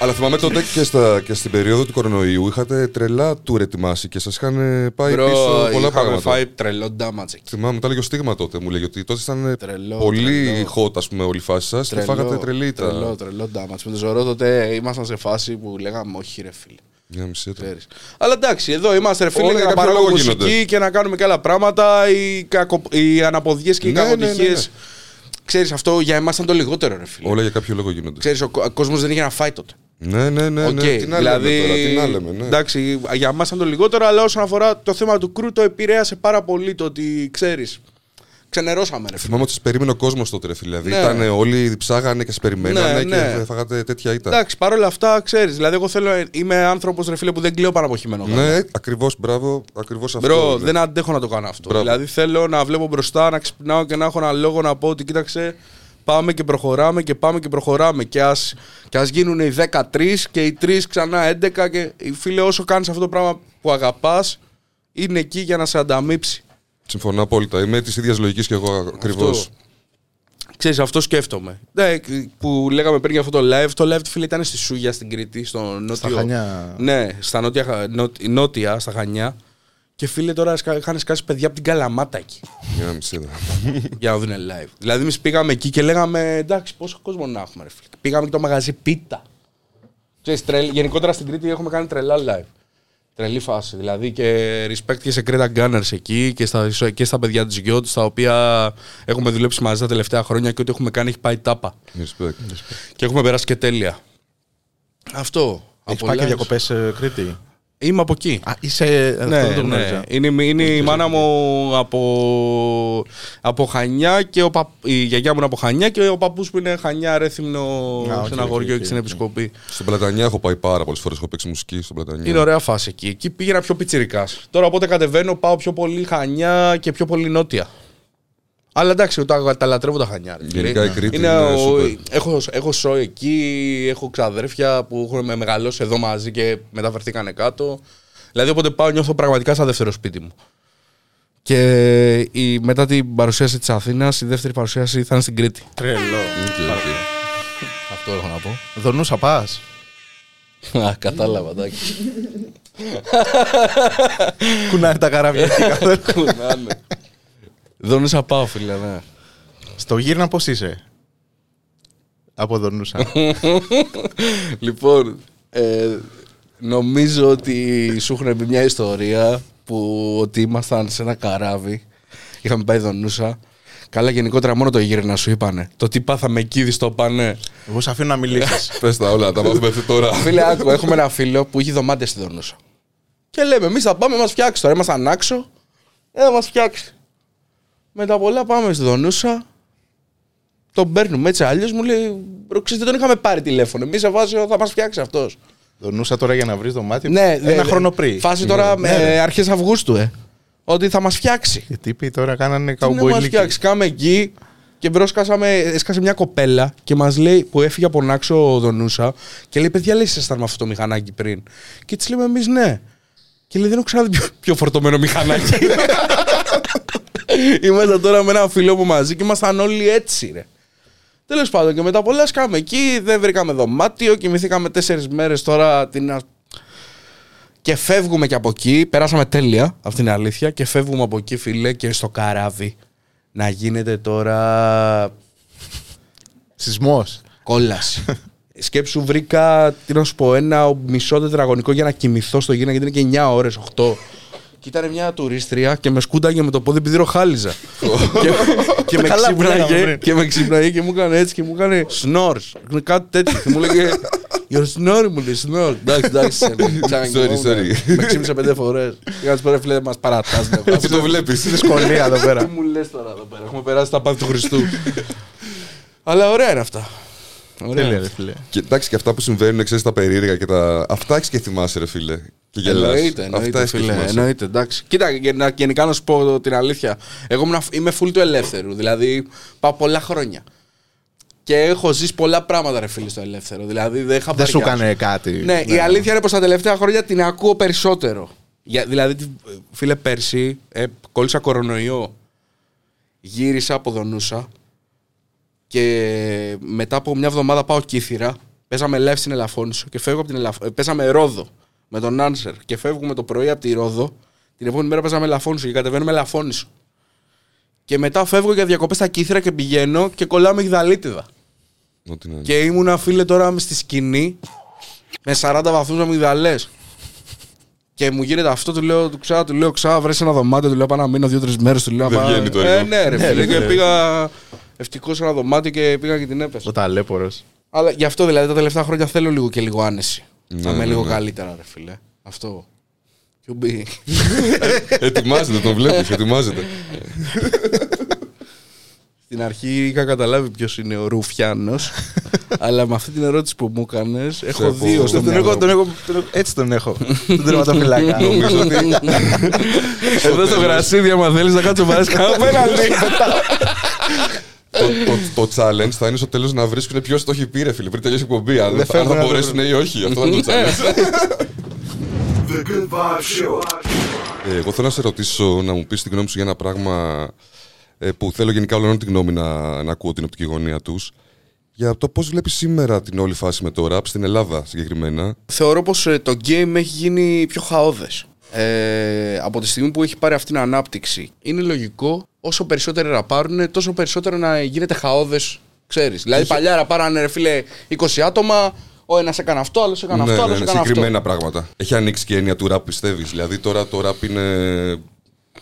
Αλλά θυμάμαι τότε και, στα, και στην περίοδο του κορονοϊού είχατε τρελά tour ετοιμάσει και σας είχαν πάει Bro, πίσω πολλά είχαμε πράγματα. Είχαμε φάει τρελό damage. Θυμάμαι, τα λέγει ο Στίγμα τότε. Μου λέγει ότι τότε ήταν τρελό, πολύ hot, ας πούμε, όλη η φάση σας τρελό, και φάγατε τρελή τα. Τρελό, τρελό damage. Με το Ζωρό τότε ήμασταν σε φάση που λέγαμε όχι ρε φίλε. Για μισή το. Αλλά εντάξει, εδώ είμαστε ρε φίλοι για να παράγουμε μουσική γίνονται. Και να κάνουμε και άλλα πράγματα. Οι, κακο... οι αναποδιές και οι ναι, κακοτυχίες. Ναι, ναι, ναι. Ξέρεις, αυτό για εμάς ήταν το λιγότερο ρε φίλοι. Όλα για κάποιο λόγο γίνονται. Ξέρεις, ο κόσμος δεν είχε να φάει τότε. Ναι, ναι, ναι. Okay. ναι. Την δηλαδή, τώρα, την άλεμε, ναι. Εντάξει, για εμάς ήταν το λιγότερο, αλλά όσον αφορά το θέμα του κρού το επηρέασε πάρα πολύ το ότι ξέρεις. Ξενερώσαμε, ρε. Θυμάμαι ότι σας περίμενε ο κόσμος τότε, ρε φίλε. Δηλαδή, ναι. Ήτανε, όλοι ψάγανε και σας περιμένανε ναι, ναι. και φάγατε τέτοια ήττα. Εντάξει, παρόλα αυτά ξέρεις. Δηλαδή, εγώ θέλω, είμαι άνθρωπος, ρε φίλε, που δεν κλαίω πάνω από χειμενό. Ναι, ακριβώς, μπράβο, ακριβώς αυτό. Μπρο, ναι. δεν αντέχω να το κάνω αυτό. Μπράβο. Δηλαδή, θέλω να βλέπω μπροστά, να ξυπνάω και να έχω ένα λόγο να πω ότι κοίταξε, πάμε και προχωράμε και πάμε και προχωράμε. Και ας, και ας γίνουν οι δέκα τρεις και οι τρεις ξανά έντεκα. Και φίλε, όσο κάνεις αυτό το πράγμα που αγαπάς, είναι εκεί για να σε ανταμείψει. Συμφωνώ απόλυτα. Είμαι της ίδιας λογικής και εγώ ακριβώς. Ξέρεις, αυτό σκέφτομαι. Ναι, που λέγαμε πριν για αυτό το live, το live του φίλε ήταν στη Σούγια στην Κρήτη, στο νότιο. Στα Χανιά. Ναι, στα νότια, νότια, νότια στα Χανιά. Και φίλε τώρα είχαν σκάσει παιδιά από την Καλαμάτα εκεί. Για να Για να δουν live. Δηλαδή, εμείς πήγαμε εκεί και λέγαμε εντάξει, πόσο κόσμο να έχουμε, ρε φίλε. Πήγαμε και το μαγαζί πίτα. Ξέρεις, τρελ, γενικότερα στην Κρήτη έχουμε κάνει τρελά live. Τρελή φάση. Δηλαδή και respect και σε Κρέτα Gunners εκεί και στα, και στα παιδιά της Γιώτης, τα οποία έχουμε δουλέψει μαζί τα τελευταία χρόνια και ό,τι έχουμε κάνει έχει πάει τάπα. Respect. Respect. Και έχουμε περάσει και τέλεια. Αυτό. Έχεις πάει και διακοπές ε, Κρήτη. Είμαι από εκεί. Α, είσαι... Ναι, ναι, ναι. Είναι, είναι η μάνα μου από, από Χανιά και ο πα... η γιαγιά μου είναι από Χανιά και ο παππούς που είναι Χανιά, Ρέθυμνο, ah, σε ένα okay, χωριό okay, και στην okay. Επισκοπή. Στον Πλατανιά έχω πάει πάρα πολλές φορές, έχω παίξει μουσική στον Πλατανιά. Είναι ωραία φάση εκεί. Εκεί πήγαινα πιο πιτσιρικάς. Τώρα οπότε κατεβαίνω, πάω πιο πολύ Χανιά και πιο πολύ νότια. Αλλά εντάξει, τα, τα λατρεύω τα Χανιά. Γενικά η Κρήτη είναι, είναι ο, έχω, έχω σόι εκεί, έχω ξαδέρφια που έχουν με μεγαλώσει εδώ μαζί και μεταφερθήκανε κάτω. Δηλαδή όποτε πάω νιώθω πραγματικά σαν δεύτερο σπίτι μου. Και η, μετά την παρουσίαση της Αθήνας, η δεύτερη παρουσίαση ήταν στην Κρήτη. Τρελό. Αυτό έχω να πω. Δονούσα πας. Α, κατάλαβα, εντάξει. Κουνάνε τα καράβια. Κουνάνε. Δονούσα πάω, φίλε, ναι. Στο γύρνα πώς είσαι? Από Δονούσα. Λοιπόν, ε, νομίζω ότι σου έχουν πει μια ιστορία που ότι ήμασταν σε ένα καράβι. Είχαμε πάει Δονούσα. Καλά, γενικότερα μόνο το γύρνα σου είπανε. Το τι πάθαμε εκεί, δεις το πάνε. Εγώ σ' αφήνω να μιλήσεις. Πες τα όλα, τα μάθουμε αυτή τώρα. Φίλε, άκου, έχουμε ένα φίλο που έχει δωμάτες στη Δονούσα. Και λέμε, εμείς θα πάμε, μας φτιάξει τώρα. Ήμασταν άξο, θα μας φτιάξει. Με τα πολλά πάμε στη Δονούσα, τον παίρνουμε έτσι αλλιώς, μου λέει ξέρετε δεν τον είχαμε πάρει τηλέφωνο, εμείς σε φάση θα μας φτιάξει αυτός. Δονούσα τώρα για να βρεις δωμάτι, ναι, ένα δε, χρόνο πριν. Φάση τώρα ναι, ε, ναι. αρχές Αυγούστου, ε, ότι θα μας φτιάξει. Οι τύποι τώρα κάνανε καουμπόι λίκη. Θα μας φτιάξει, κάμε εκεί και μπροσκάσαμε, έσκασε μια κοπέλα και μας λέει που έφυγε από τον άξο Δονούσα και λέει παιδιά λέει ήσασταν με αυτό το μηχανάκι πριν και της λέμε εμείς ναι. Και λέει, δεν έχω ξαναδεί πιο, πιο φορτωμένο μηχανάκι. Ήμασταν τώρα με ένα φιλό που μαζί και ήμασταν όλοι έτσι, ρε. Τέλος πάντων, και μετά πολλά σκάμε εκεί, δεν βρήκαμε δωμάτιο, κοιμηθήκαμε τέσσερις μέρες τώρα την... και φεύγουμε και από εκεί. Περάσαμε τέλεια, αυτή είναι αλήθεια, και φεύγουμε από εκεί, φίλε, και στο καράβι. Να γίνεται τώρα... σεισμός. Κόλαση. Σκέψου, βρήκα, τι να σου πω, ένα μισό τετραγωνικό για να κοιμηθώ στο γήνα, γιατί είναι και εννιά ώρες, οκτώ. Και ήταν μια τουρίστρια και με σκούνταγε με το πόδι επειδή ροχάλιζα. και, και, με ξυπνάγε, και με ξυπνάγε και μου έκανε έτσι και μου έκανε snores. Κάτι τέτοιο. Και μου λέγε Your snore, μου λέει snore. Εντάξει, εντάξει. Με ξύπνησε πέντε φορές. Είχα τη πέρα, φίλε, μας παρατάς. Και το βλέπεις. Είναι δυσκολία εδώ πέρα. Τι μου λες τώρα εδώ πέρα. Έχουμε περάσει τα πάθη του Χριστού. Αλλά ωραία είναι αυτά. Ωραία, ρε φίλε. Κοιτάξτε και αυτά που συμβαίνουν, ξέρεις, τα περίεργα και τα. Αυτά και θυμάσαι, ρε φίλε. Και γελάς. Εννοείται, εννοείται, φίλε. Εννοείται, εντάξει. Κοίτα, γενικά να σου πω την αλήθεια. Εγώ είμαι full του ελεύθερου. Δηλαδή, πάω πολλά χρόνια. Και έχω ζήσει πολλά πράγματα, ρε φίλε, στο ελεύθερο. Δηλαδή, δεν είχα δεν σου έκανε κάτι. Ναι, ναι, η αλήθεια είναι πως τα τελευταία χρόνια την ακούω περισσότερο. Για, δηλαδή, φίλε, πέρσι ε, κόλλησα κορονοϊό. Γύρισα από Δονούσα. Και μετά από μια εβδομάδα πάω Κύθυρα. Παίζαμε live στην Ελαφόνησο και φεύγω από την Ελαφόνησο. Παίζαμε Ρόδο με τον Answer και φεύγουμε το πρωί από τη Ρόδο. Την επόμενη μέρα παίζαμε Ελαφόνησο και κατεβαίνουμε Ελαφόνησο. Και μετά φεύγω για διακοπές στα Κύθυρα και πηγαίνω και κολλάω με αμυγδαλίτιδα. Και ήμουνα, φίλε, τώρα στη σκηνή με σαράντα βαθμούς αμυγδαλές. Και μου γίνεται αυτό, του λέω, του ξά, του λέω, ξά, βρες ένα δωμάτιο, του λέω, πάω να μείνω δύο-τρεις μέρες, του λέω, ε, ναι, ρε, φίλε, και πήγα. Ευτυχώς σε ένα δωμάτιο και πήγα και την έπεσα. Ο ταλέπορος. Αλλά γι' αυτό δηλαδή τα τελευταία χρόνια θέλω λίγο και λίγο άνεση. Ναι, να είμαι ναι, λίγο ναι. καλύτερα, ρε φίλε. Αυτό. Κιουμπί. Ετοιμάζεται, το βλέπεις, ετοιμάζεται. Στην αρχή είχα καταλάβει ποιος είναι ο Ρουφιάνος, αλλά με αυτή την ερώτηση που μου έκανες, έχω δύο στον μυαλό. Έτσι τον έχω, τον τερματοφυλάκα. Εδώ στο γρασίδι, άμα θέλεις να κάτσω παράς απέναντι. Το, το, το challenge θα είναι στο τέλος να βρίσκουν ποιος το έχει πει, ρε φίλε, πριν τελειώσει η εκπομπή. Αν θα μπορέσουν ή όχι, αυτό είναι το challenge. ε, εγώ θέλω να σε ρωτήσω, να μου πεις την γνώμη σου για ένα πράγμα ε, που θέλω γενικά όλων την γνώμη να, να ακούω την οπτική γωνία τους. Για το πώς βλέπεις σήμερα την όλη φάση με το rap στην Ελλάδα συγκεκριμένα. Θεωρώ πως ε, το game έχει γίνει πιο χαώδες. Ε, από τη στιγμή που έχει πάρει αυτήν την ανάπτυξη, είναι λογικό όσο περισσότεροι ραπάρουν, τόσο περισσότερο να γίνεται χαώδες, ξέρεις. Δηλαδή, είχε... παλιά ραπάρανε, ρε φίλε, είκοσι άτομα, ο ένας έκανε αυτό, άλλος έκανε ναι, αυτό, άλλος ναι, έκανε συγκεκριμένα αυτό. Πράγματα. Έχει ανοίξει και η έννοια του ραπ, πιστεύεις. Δηλαδή, τώρα το ραπ είναι.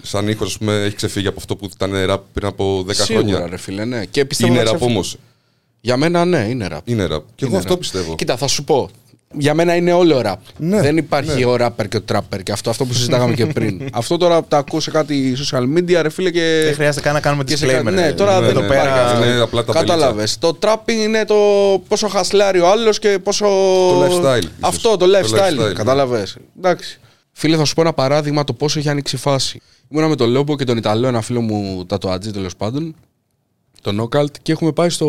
Σαν ήχος, ας πούμε, έχει ξεφύγει από αυτό που ήταν ραπ πριν από δέκα σίγουρα, χρόνια. Σίγουρα, ρε φίλε, ναι. Και είναι ραπ όμως. Για μένα, ναι, είναι ραπ. Είναι ραπ. Και εγώ αυτό πιστεύω. Κοίτα, θα σου πω. Για μένα είναι όλο ραπ. Ναι, δεν υπάρχει ναι. ο ράπερ και ο τράπερ και αυτό, αυτό που συζητάγαμε και πριν. Αυτό τώρα τα ακούω σε κάτι social media, ρε φίλε, και. Δεν χρειάζεται καν να κάνουμε disclaimer. Ναι, ναι, τώρα ναι, δεν ναι, το πέρα. Ναι, απλά τα κατάλαβες. Το trapping είναι το πόσο χασλάρει ο άλλος και πόσο. Το lifestyle. Αυτό το lifestyle. Το lifestyle. Κατάλαβες. Εντάξει. Φίλε, θα σου πω ένα παράδειγμα το πόσο έχει ανοίξει φάση. Ήμουνα με τον Λόμπο και τον Ιταλό, ένα φίλο μου τατοατζή τέλος πάντων. Το Νόκαλτ και έχουμε πάει, στο...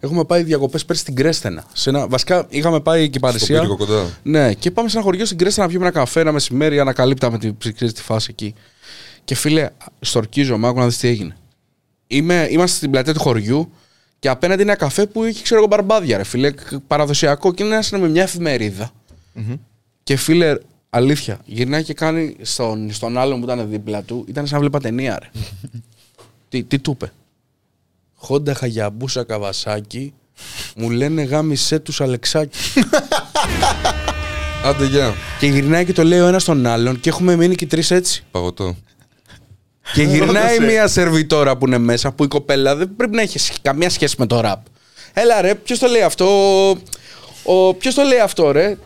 έχουμε πάει διακοπές πέρσι στην Κρέστενα. Σε ένα... Βασικά είχαμε πάει και Παρισία. Στο πύργο κοντά. Ναι, και πάμε σε ένα χωριό στην Κρέστενα να πιούμε ένα καφέ, ένα μεσημέρι, ανακαλύπταμε τη, ξέρεις, τη φάση εκεί. Και φίλε, στορκίζομαι, άκου να δεις τι έγινε. Είμαι... Είμαστε στην πλατεία του χωριού και απέναντι είναι ένα καφέ που είχε, ξέρω εγώ, μπαρμπάδια, ρε φίλε, παραδοσιακό. Και είναι ένα με μια εφημερίδα. Mm-hmm. Και φίλε, αλήθεια, γυρνάει και κάνει στον, στον άλλον που ήταν δίπλα του, ήταν σαν να βλέπα ταινία, ρε. τι, τι του είπε. Χόντα, Χαγιαμπούσα, Καβασάκι, μου λένε γάμισε τους Αλεξάκη. Άντε γεια. Και γυρνάει και το λέει ο ένας τον άλλον και έχουμε μείνει και τρεις έτσι. Παγωτό. Και γυρνάει μια σερβιτόρα που είναι μέσα, που η κοπέλα δεν πρέπει να έχει καμία σχέση με το ραπ. Έλα ρε, ποιος το λέει αυτό, ο... ποιος το λέει αυτό ρε.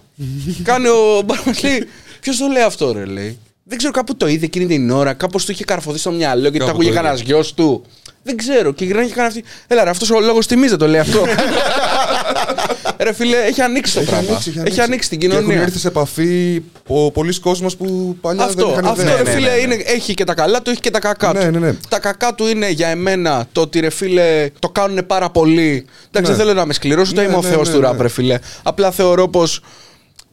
Κάνει ο Μπαρμαλή, ποιος το λέει αυτό ρε λέει. Δεν ξέρω, κάπου το είδε εκείνη την ώρα, κάπως του είχε καρφωθεί στο μυαλό και τα ακούγε κανένας γιος του. Δεν ξέρω. Και γυρνάει και κάνει αυτή. Έλα, ρε, αυτός ο λόγος τιμής δεν το λέει αυτό. Ρε φίλε, έχει ανοίξει το έχει πράγμα. Ανοίξει, έχει, ανοίξει. έχει ανοίξει την κοινωνία. Και έχουν έρθει σε επαφή ο πολλής κόσμος που παλιά αυτό, δεν είχαν αυτό, ιδέα. Αυτό, ρε φίλε, ναι, ναι, ναι. Είναι, έχει και τα καλά του, έχει και τα κακά του. Ναι, ναι, ναι. Τα κακά του είναι για εμένα το ότι, ρε φίλε, το κάνουν πάρα πολύ. Εντάξει, ναι. Δεν θέλω να με σκληρώσω, ναι, το είμαι ο ναι, θεός ναι, ναι, του ραπ, ρε φίλε. Απλά θεωρώ πως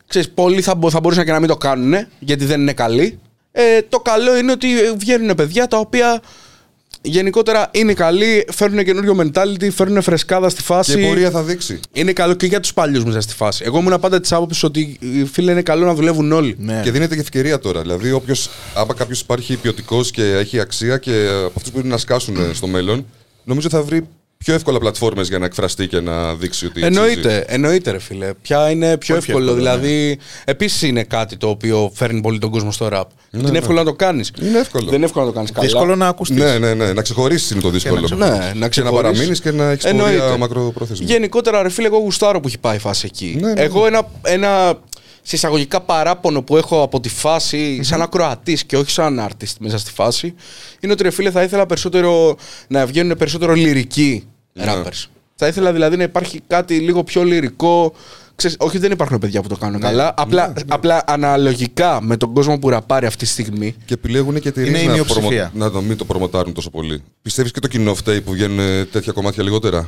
Ξέρεις, πολλοί θα, μπο, θα μπορούσαν και να μην το κάνουν, γιατί δεν είναι καλοί. Ε, το καλό είναι ότι βγαίνουν παιδιά τα οποία γενικότερα είναι καλοί, φέρνουν καινούριο mentality, φέρνουν φρεσκάδα στη φάση. Και πορεία θα δείξει. Είναι καλό και για τους παλιούς μέσα στη φάση. Εγώ ήμουν πάντα της άποψης ότι οι φίλοι είναι καλό να δουλεύουν όλοι. Ναι. Και δίνεται και ευκαιρία τώρα. Δηλαδή, όποιος, άμα κάποιος υπάρχει ποιοτικός και έχει αξία και από αυτούς που είναι να σκάσουν στο μέλλον, νομίζω θα βρει πιο εύκολα πλατφόρμες για να εκφραστεί και να δείξει ότι. Εννοείται, εννοείται ρε φίλε. Πια είναι πιο εύκολο. εύκολο. Δηλαδή, επίσης είναι κάτι το οποίο φέρνει πολύ τον κόσμο στο ραπ. Ναι, είναι ναι. εύκολο να το κάνεις. Είναι εύκολο. Δεν είναι εύκολο να το κάνεις καλά. Δύσκολο να ακουστείς. Ναι, ναι, ναι. Να ξεχωρίσεις είναι το δύσκολο. Και να, ναι, να, και να παραμείνεις και να έχεις πορεία μακροπρόθεσμη. Γενικότερα, ρε φίλε, εγώ γουστάρω που έχει πάει η φάση εκεί. Ναι, ναι, ναι. Εγώ ένα, ένα συσσαγωγικά παράπονο που έχω από τη φάση, σαν ακροατής και όχι σαν artist μέσα στη φάση, είναι ότι ρε φίλε θα ήθελα περισσότερο να βγαίνουν περισσότερο λυρικοί rappers. Θα ήθελα δηλαδή να υπάρχει κάτι λίγο πιο λυρικό. Ξέρεις, όχι, δεν υπάρχουν παιδιά που το κάνουν ναι, καλά. Απλά, ναι, ναι. απλά αναλογικά με τον κόσμο που ραπάρει αυτή τη στιγμή. Και επιλέγουν και τη ρίση να, προμο... να το μην το προμοτάρουν τόσο πολύ. Πιστεύεις και το κοινό φταίει που βγαίνουν τέτοια κομμάτια λιγότερα?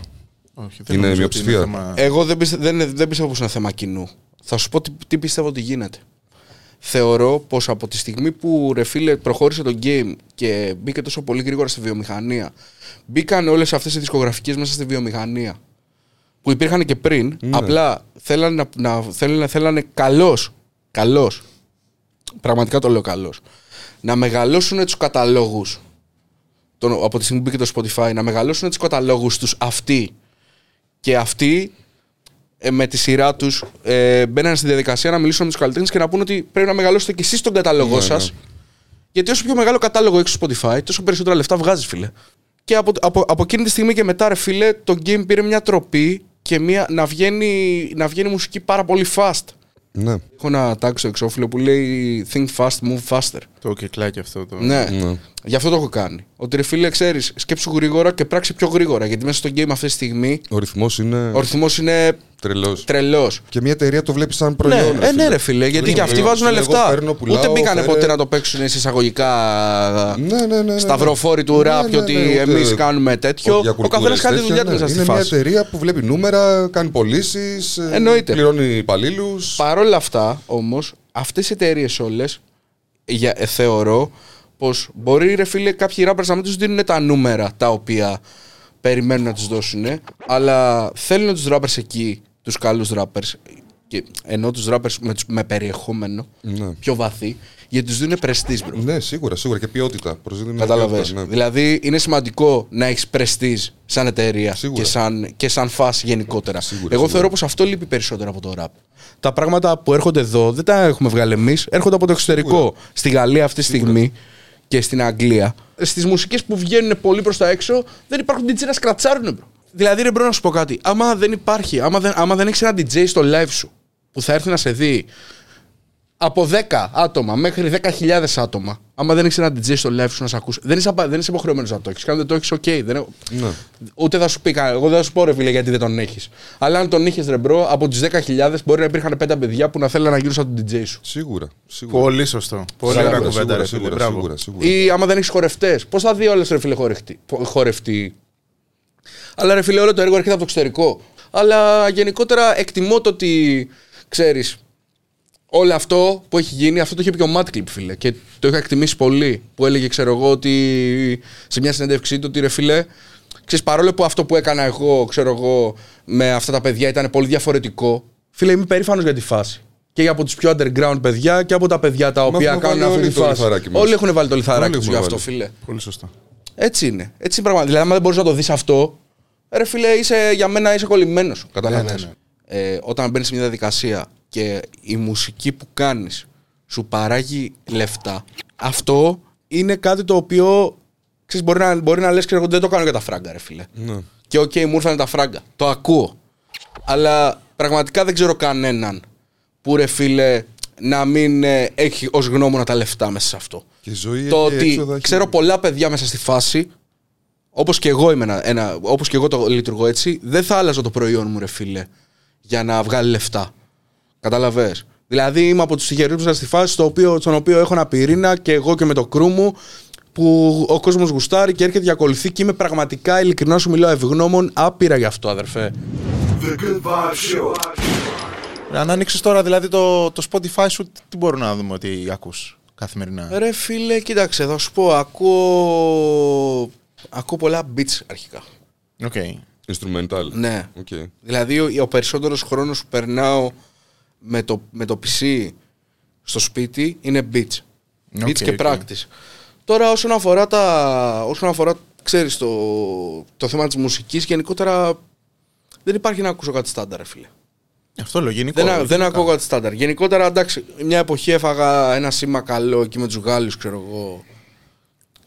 Όχι, δεν είναι μειοψηφία. Είναι θέμα... Εγώ δεν πιστεύω, δεν, δεν πιστεύω πως είναι θέμα κοινού. Θα σου πω τι, τι πιστεύω ότι γίνεται. Θεωρώ πως από τη στιγμή που ρε φίλε προχώρησε το game και μπήκε τόσο πολύ γρήγορα στη βιομηχανία, μπήκαν όλες αυτές οι δισκογραφικές μέσα στη βιομηχανία που υπήρχαν και πριν, ναι. απλά θέλανε, να, να, θέλανε, θέλανε καλώς, καλώς, πραγματικά το λέω καλώς, να μεγαλώσουν τους καταλόγους, τον, από τη στιγμή που μπήκε το Spotify, να μεγαλώσουν τους καταλόγους τους αυτοί και αυτοί με τη σειρά τους ε, μπαίνανε στη διαδικασία να μιλήσουν με τους καλλιτέχνες και να πούνε ότι πρέπει να μεγαλώσετε κι εσείς τον κατάλογο yeah, σας. Yeah. Γιατί όσο πιο μεγάλο κατάλογο έχεις στο Spotify, τόσο περισσότερα λεφτά βγάζεις, φίλε. Και από, από, από εκείνη τη στιγμή και μετά, ρε φίλε, το game πήρε μια τροπή και μια, να, βγαίνει, να βγαίνει μουσική πάρα πολύ fast. Ναι. Έχω ένα tag στο εξώφυλλο που λέει Think fast, move faster. Το κεκλάκι αυτό το. Ναι. ναι. Γι' αυτό το έχω κάνει. Ότι ρε φίλε, ξέρεις, σκέψου γρήγορα και πράξει πιο γρήγορα. Γιατί μέσα στο game αυτή τη στιγμή. Ο ρυθμός είναι. Ο ρυθμός είναι. Τρελός. Τρελός. Και μια εταιρεία το βλέπει σαν προϊόν. Ναι, ρε, ναι, ρε φίλε, γιατί και αυτοί βάζουν λεφτά. Παίρνω, πουλάω, ούτε μπήκανε φέρε... ποτέ να το παίξουν εισαγωγικά. Ναι, ναι, ναι, ναι, ναι. Σταυροφόροι του ραπ, ναι, ναι, ναι, ότι ναι, ναι, εμείς κάνουμε τέτοιο. Ο, ο καθένας κάνει τη δουλειά του μέσα στη φάση. Είναι μια εταιρεία που βλέπει νούμερα, κάνει πωλήσεις, πληρώνει υπαλλήλους. Παρ' όλα αυτά όμως, αυτές οι εταιρείες όλες θεωρώ πως μπορεί ρε φίλε κάποιοι ράπερς να μην τους δίνουν τα νούμερα τα οποία περιμένουν να τους δώσουν, αλλά θέλουν τους ράπερς εκεί, τους καλούς ράπερς, ενώ τους ράπερς με, με περιεχόμενο ναι. πιο βαθύ, γιατί τους δίνουν πρεστίζ. Ναι, σίγουρα, σίγουρα και ποιότητα. Καταλαβες. Ναι. Δηλαδή είναι σημαντικό να έχεις πρεστίζ σαν εταιρεία και σαν, και σαν φάση γενικότερα. Σίγουρα, Εγώ σίγουρα. θεωρώ πως αυτό λείπει περισσότερο από το ραπ. Τα πράγματα που έρχονται εδώ δεν τα έχουμε βγάλει εμείς, έρχονται από το εξωτερικό. Σίγουρα. Στη Γαλλία αυτή τη στιγμή και στην Αγγλία. Στις μουσικές που βγαίνουν πολύ προς τα έξω, δεν υπάρχουν ντι τζέι να σκρατσάρουν, bro. Δηλαδή, ρε, μπρο, να σου πω κάτι. Άμα δεν υπάρχει, άμα δεν, άμα δεν έχεις ένα ντι τζέι στο live σου που θα έρθει να σε δει από δέκα άτομα μέχρι δέκα χιλιάδες άτομα, άμα δεν έχεις ένα ντι τζέι στο live σου να σε ακούσει, δεν είσαι, δεν είσαι υποχρεωμένος να το έχεις. Αν δεν το έχεις, οκ. Okay, δεν... ναι. Ούτε θα σου πει κανένα. Εγώ δεν θα σου πω, ρε, φίλε, γιατί δεν τον έχεις. Αλλά αν τον είχες, ρε, μπρο, από τις δέκα χιλιάδες μπορεί να υπήρχαν πέντε παιδιά που να θέλουν να γίνουν σαν τον ντι τζέι σου. Σίγουρα. σίγουρα. Πολύ σωστό. Πολύ ωραία κουβέντα, ρε, φίλε. Ή άμα δεν έχεις χορευτές, πώς θα δει όλες, ρε, φίλε, χορευτή. Αλλά ρε φίλε, όλο το έργο έρχεται από το εξωτερικό. Αλλά γενικότερα εκτιμώ το ότι, ξέρεις, όλο αυτό που έχει γίνει, αυτό το είχε πει ο Mad Clip, φίλε. Και το είχα εκτιμήσει πολύ. Που έλεγε, ξέρω εγώ, ότι σε μια συνέντευξή του, ότι ρε φίλε, ξέρεις, παρόλο που αυτό που έκανα εγώ, ξέρω εγώ, με αυτά τα παιδιά ήταν πολύ διαφορετικό, φίλε, είμαι περήφανος για τη φάση. Και από τους πιο underground παιδιά και από τα παιδιά τα οποία κάνουν αυτή τη φάση. Όλοι έχουν βάλει το λιθαράκι τους γι' αυτό, φίλε. Πολύ σωστά. Έτσι είναι. Έτσι είναι πραγματικά. Δηλαδή, αν δεν μπορείς να το δεις αυτό, ρε φίλε, είσαι, για μένα είσαι κολλημένος. Καταλαβαίνεις. Ναι, ναι, ναι. ε, όταν μπαίνεις σε μια διαδικασία και η μουσική που κάνεις σου παράγει λεφτά, αυτό είναι κάτι το οποίο ξέρεις, μπορεί, να, μπορεί να λες και εγώ δεν το κάνω για τα φράγκα, ρε φίλε. Ναι. Και οκ, okay, μου ήρθαν τα φράγκα. Το ακούω. Αλλά πραγματικά δεν ξέρω κανέναν που ρε φίλε να μην ε, έχει ως γνώμονα τα λεφτά μέσα σε αυτό. Και η ζωή το ότι ξέρω πολλά παιδιά μέσα στη φάση. Όπως και εγώ είμαι ένα, ένα, όπως και εγώ το λειτουργώ έτσι, δεν θα άλλαζω το προϊόν μου, ρε φίλε, για να βγάλει λεφτά. Καταλαβες. Δηλαδή είμαι από τους τυχερούς που στη φάση στο οποίο, στον οποίο έχω ένα πυρήνα και εγώ και με το κρού μου, που ο κόσμος γουστάρει και έρχεται και ακολουθεί και είμαι πραγματικά ειλικρινά σου μιλάω ευγνώμων άπειρα γι' αυτό, αδερφέ. Αν ανοίξεις τώρα δηλαδή το, το Spotify σου, τι μπορούμε να δούμε ότι ακούς καθημερινά? Ρε φίλε, κοίταξε, θα σου πω, ακούω, ακούω πολλά beats αρχικά. Οκ. Okay. Instrumental. Ναι. Okay. Δηλαδή ο περισσότερος χρόνος που περνάω με το, με το πι σι στο σπίτι είναι beats. Okay, beats και okay. practice. Τώρα όσον αφορά, τα, όσον αφορά ξέρεις, το, το θέμα της μουσικής, γενικότερα δεν υπάρχει να ακούσω κάτι στάνταρ, φίλε. Αυτό λέω, γενικό, δεν, δεν ακούω κάτι στάνταρ. Γενικότερα, εντάξει, μια εποχή έφαγα ένα σήμα καλό εκεί με τους Γάλλους, ξέρω εγώ.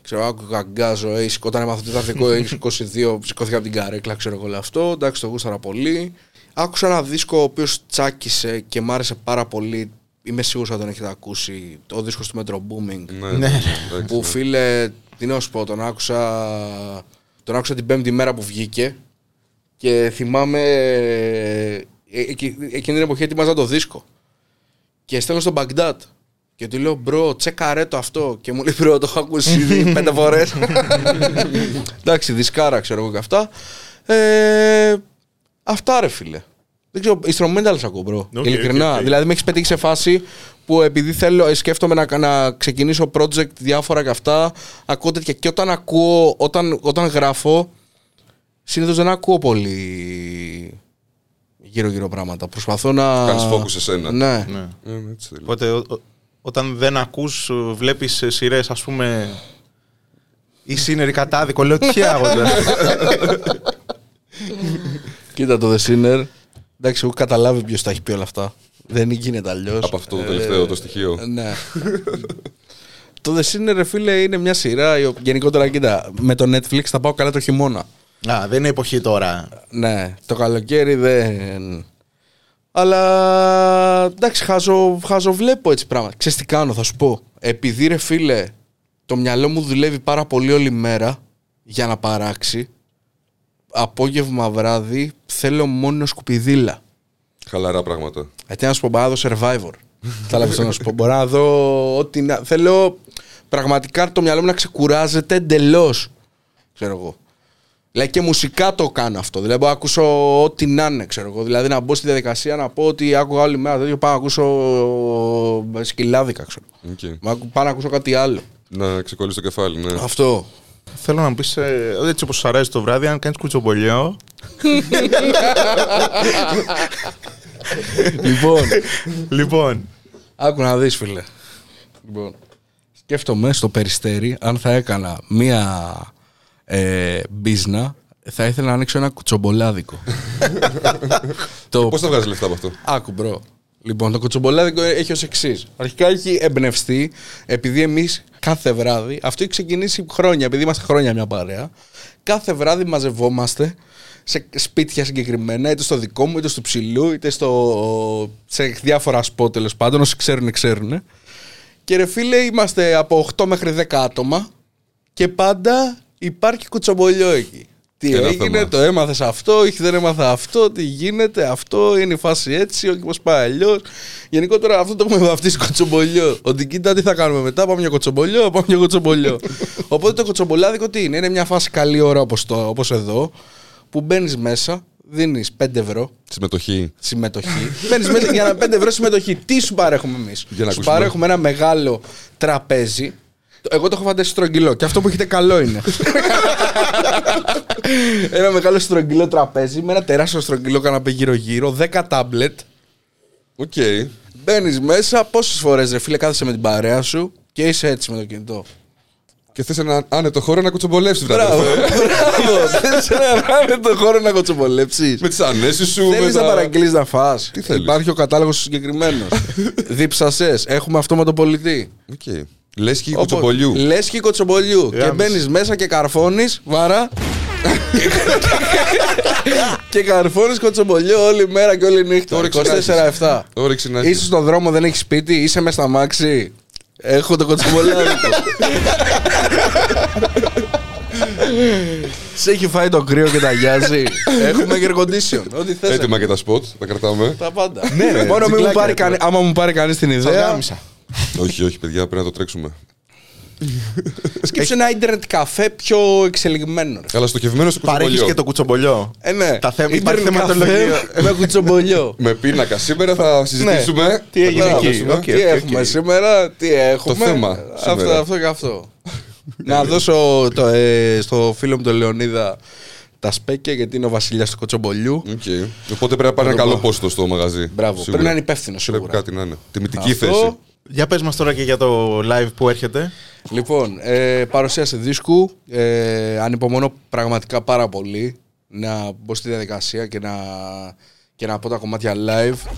Ξέρω, άκουγα γκάζο, ε, όταν έμαθα το ταυτικό είκοσι δύο, σηκώθηκα από την καρέκλα, ξέρω εγώ όλο αυτό. Εντάξει, το γούσταρα πολύ. Άκουσα ένα δίσκο ο οποίος τσάκισε και μ' άρεσε πάρα πολύ. Είμαι σίγουρος ότι τον έχετε ακούσει. Το δίσκο του Metro Booming. Ναι, που φίλε, τι να σου πω, τον άκουσα, τον άκουσα την πέμπτη μέρα που βγήκε και θυμάμαι. Εκείνη την εποχή ετοιμάζα το δίσκο και στέλνω στον Μπαγκδάτ και του λέω μπρο, τσεκαρέ το αυτό. Και μου λέει μπρο, το έχω ακούσει ήδη πέντε φορές. Εντάξει, δισκάρα ξέρω εγώ και αυτά. ε, Αυτά ρε φίλε. Δεν ξέρω, instrumentals ακούω μπρο, okay, ειλικρινά. Okay, okay. Δηλαδή με έχεις πετύχει σε φάση που επειδή θέλω, σκέφτομαι να, να ξεκινήσω project διάφορα και αυτά, ακούω τέτοια και όταν ακούω, όταν, όταν γράφω συνήθως δεν ακούω πολύ γύρω-γύρω πράγματα. Προσπαθώ να κάνεις focus σε σένα. Ναι. Ναι. Ε, έτσι, οπότε, ό, ό, όταν δεν ακούς, βλέπεις σειρές, ας πούμε, ή Σίνερ κατάδικο. Λέω, τι άγοντα. Κοίτα το The Sinner. Εντάξει, έχω καταλάβει ποιος τα έχει πει όλα αυτά. Δεν γίνεται αλλιώς. Από αυτό το τελευταίο, ε, το στοιχείο. Ναι. Το The Sinner, ρε φίλε, είναι μια σειρά. Γενικότερα, κοίτα, με το Netflix θα πάω καλά το χειμώνα. Α, δεν είναι εποχή τώρα. Ναι, το καλοκαίρι δεν. Αλλά εντάξει, χάζω, χάζω βλέπω έτσι πράγματα. Ξέρεις τι κάνω, θα σου πω. Επειδή ρε φίλε, το μυαλό μου δουλεύει πάρα πολύ όλη μέρα για να παράξει, απόγευμα βράδυ θέλω μόνο σκουπιδίλα. Χαλαρά πράγματα. Γιατί να σου πω, μπορώ να δω Survivor. Θα να σου πω, μπορώ να δω ό,τι να... Θέλω πραγματικά το μυαλό μου να ξεκουράζεται εντελώς. Ξέρω εγώ. Δηλαδή και μουσικά το κάνω αυτό. Δηλαδή μπορώ να ακούσω ό,τι να είναι, ξέρω εγώ. Δηλαδή να μπω στη διαδικασία να πω ότι άκουγα όλη μέρα. Δηλαδή πάω να ακούσω σκυλάδικα, ξέρω. Okay. Πάω να ακούσω κάτι άλλο. Να ξεκολλήσει το κεφάλι, ναι. Αυτό. Θέλω να μου πεις, ε, έτσι όπως σου αρέσει το βράδυ, αν κάνεις κουτσομπολιό. Λοιπόν. Λοιπόν. Άκου να δεις, φίλε. Λοιπόν. Σκέφτομαι στο Περιστέρι αν θα έκανα μία. Ε, μπίζνα, θα ήθελα να ανοίξω ένα κουτσομπολάδικο. Το... Πώς θα βγάζεις λεφτά από αυτό? Άκου μπρο. Λοιπόν, το κουτσομπολάδικο έχει ως εξής. Αρχικά έχει εμπνευστεί, επειδή εμείς κάθε βράδυ, αυτό έχει ξεκινήσει χρόνια, επειδή είμαστε χρόνια μια παρέα, κάθε βράδυ μαζευόμαστε σε σπίτια συγκεκριμένα, είτε στο δικό μου, είτε στο Ψηλού, είτε στο... σε διάφορα σπότ, τέλος πάντων, όσοι ξέρουν, ξέρουν. Και ρε φίλε, είμαστε από οκτώ μέχρι δέκα άτομα και πάντα υπάρχει κουτσομπολιό εκεί. Τι έγινε, το έμαθες αυτό, ή δεν έμαθα αυτό, τι γίνεται, αυτό είναι η φάση έτσι, όχι πως πάει αλλιώς. Γενικότερα αυτό το έχουμε βαφτίσει κουτσομπολιό. Ότι κοίτα τι θα κάνουμε μετά, πάμε για κουτσομπολιό, πάμε για κουτσομπολιό. Οπότε το κουτσομπολιάδικο τι είναι, είναι μια φάση καλή ώρα όπως, το, όπως εδώ, που μπαίνεις μέσα, δίνεις πέντε ευρώ. Συμμετοχή. Συμμετοχή. Μπαίνεις μέσα για πέντε ευρώ συμμετοχή. Τι σου παρέχουμε εμείς? Σου παρέχουμε ένα μεγάλο τραπέζι. Εγώ το έχω φανταστεί στρογγυλό και αυτό που έχετε καλό είναι. Ένα μεγάλο στρογγυλό τραπέζι με ένα τεράστιο στρογγυλό καναπέ γύρω-γύρω, δέκα τάμπλετ. Οκ. Okay. Μπαίνεις μέσα, πόσες φορές ρε φίλε κάθεσαι με την παρέα σου και είσαι έτσι με το κινητό. Και θες έναν άνετο χώρο να κουτσομπολέψεις. Μπράβο. Θες έναν άνετο χώρο να κουτσομπολέψεις. Με τις ανέσεις σου. Θέλεις να παραγγείλεις να φας. Τι θέλεις? Υπάρχει ο κατάλογος συγκεκριμένος. Δίψασες. Έχουμε αυτόματοπολιτή. Οκ. Λέσχη κοτσομπολιού. Λέσχη κοτσομπολιού. Και μπαίνεις μέσα και καρφώνεις βαρά. Και καρφώνεις κοτσομπολιό όλη μέρα και όλη νύχτα. είκοσι τέσσερα επτά. Είσαι στον δρόμο, δεν έχεις σπίτι, είσαι μέσα στα μάξι. Έχω το κοτσομπολιάδικο. Σε έχει φάει το κρύο και τα γιάζει. Έχουμε air condition. Ό,τι θες. Έτοιμα και τα σποτ, τα κρατάμε. Τα πάντα. Μόνο άμα μου πάρει κανείς την ιδέα. Όχι, όχι, παιδιά, πρέπει να το τρέξουμε. Σκέψε ένα ίντερνετ καφέ πιο εξελιγμένο. Αλλά στοχευμένο στο κουτσομπολιό. Παρέχεις και το κουτσομπολιό. Ε, ναι. Τα θε... Υπάρχει θεματολογία. Με κουτσομπολιό. Με πίνακα. Σήμερα θα συζητήσουμε. Ναι. Τι έγινε εκεί. Okay, okay, τι έχουμε okay. σήμερα, τι έχουμε. Το θέμα. Αυτό, αυτό και αυτό. Να δώσω το, ε, στο φίλο μου τον Λεωνίδα τα σπέκια, γιατί είναι ο βασιλιάς του κοτσομπολιού. Okay. Οπότε πρέπει να πάρει ένα καλό πόστο στο μαγαζί. Μπράβο. Πρέπει να είναι υπεύθυνο σίγουρα. Πρέπει κάτι να είναι. Τιμητική θέση. Για πες μας τώρα και για το live που έρχεται. Λοιπόν, ε, παρουσίασε δίσκου. Ε, ανυπομονώ πραγματικά πάρα πολύ να μπω στη διαδικασία και να, και να πω τα κομμάτια live.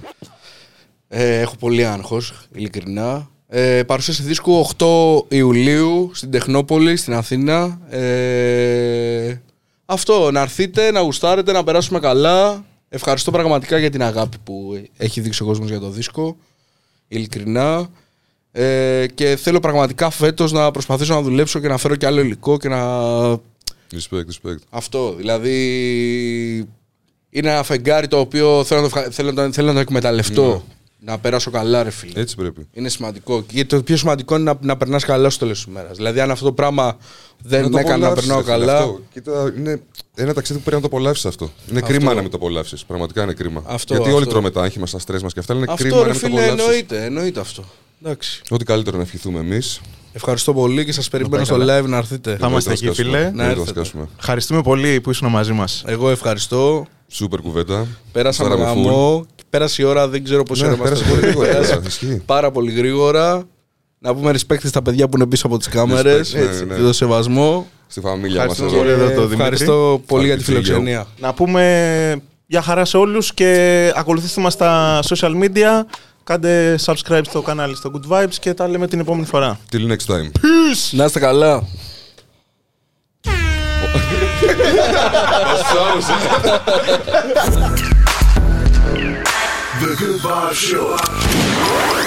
Ε, έχω πολύ άγχος, ειλικρινά. Ε, παρουσίασε δίσκου οκτώ Ιουλίου στην Τεχνόπολη, στην Αθήνα. Ε, αυτό, να έρθετε, να γουστάρετε, να περάσουμε καλά. Ευχαριστώ πραγματικά για την αγάπη που έχει δείξει ο κόσμος για το δίσκο. Ειλικρινά, ε, και θέλω πραγματικά φέτος να προσπαθήσω να δουλέψω και να φέρω και άλλο υλικό και να... Respect, respect. Αυτό, δηλαδή είναι ένα φεγγάρι το οποίο θέλω να το, θέλω να το, θέλω να το εκμεταλλευτώ, yeah. να περάσω καλά ρε φίλε. Έτσι πρέπει. Είναι σημαντικό, και το πιο σημαντικό είναι να, να περνάς καλά στο τέλος της ημέρας. Δηλαδή αν αυτό το πράγμα δεν με έκανε να περνάω καλά... Αυτό. Κοίτα, είναι ένα ταξίδι που πρέπει να το απολαύσεις αυτό. Είναι αυτό. Κρίμα να μην το απολαύσεις. Πραγματικά είναι κρίμα. Αυτό, γιατί αυτό. Όλοι τρώμε τα άγχη μας, τα στρες μας και αυτά. Είναι αυτό, κρίμα ρε, να μην το απολαύσεις. Εννοείται, εννοείται αυτό. Εντάξει. Ό,τι καλύτερο να ευχηθούμε εμείς. Ευχαριστώ πολύ και σας περιμένω στο live να έρθετε. Θα είμαστε εκεί, φίλε. Να έρθετε. Ευχαριστούμε πολύ που ήσουν μαζί μας. Εγώ ευχαριστώ. Σούπερ κουβέντα. Πέρασα γαμό. Πέρασε η ώρα, δεν ξέρω πόση ώρα μας πέρασε. Πάρα πολύ γρήγορα. Να πούμε respect στα παιδιά που είναι πίσω από τις κάμερες. Και το σεβασμό. Στη φαμίλια μας. Ευχαριστώ πολύ για τη φιλοξενία. Να πούμε για χαρά σε όλους και ακολουθήστε μας στα social media. Κάντε subscribe στο κανάλι, στο Good Vibes, και τα λέμε την επόμενη φορά. Till next time. Peace! Να είστε καλά. The Good Vibes Show.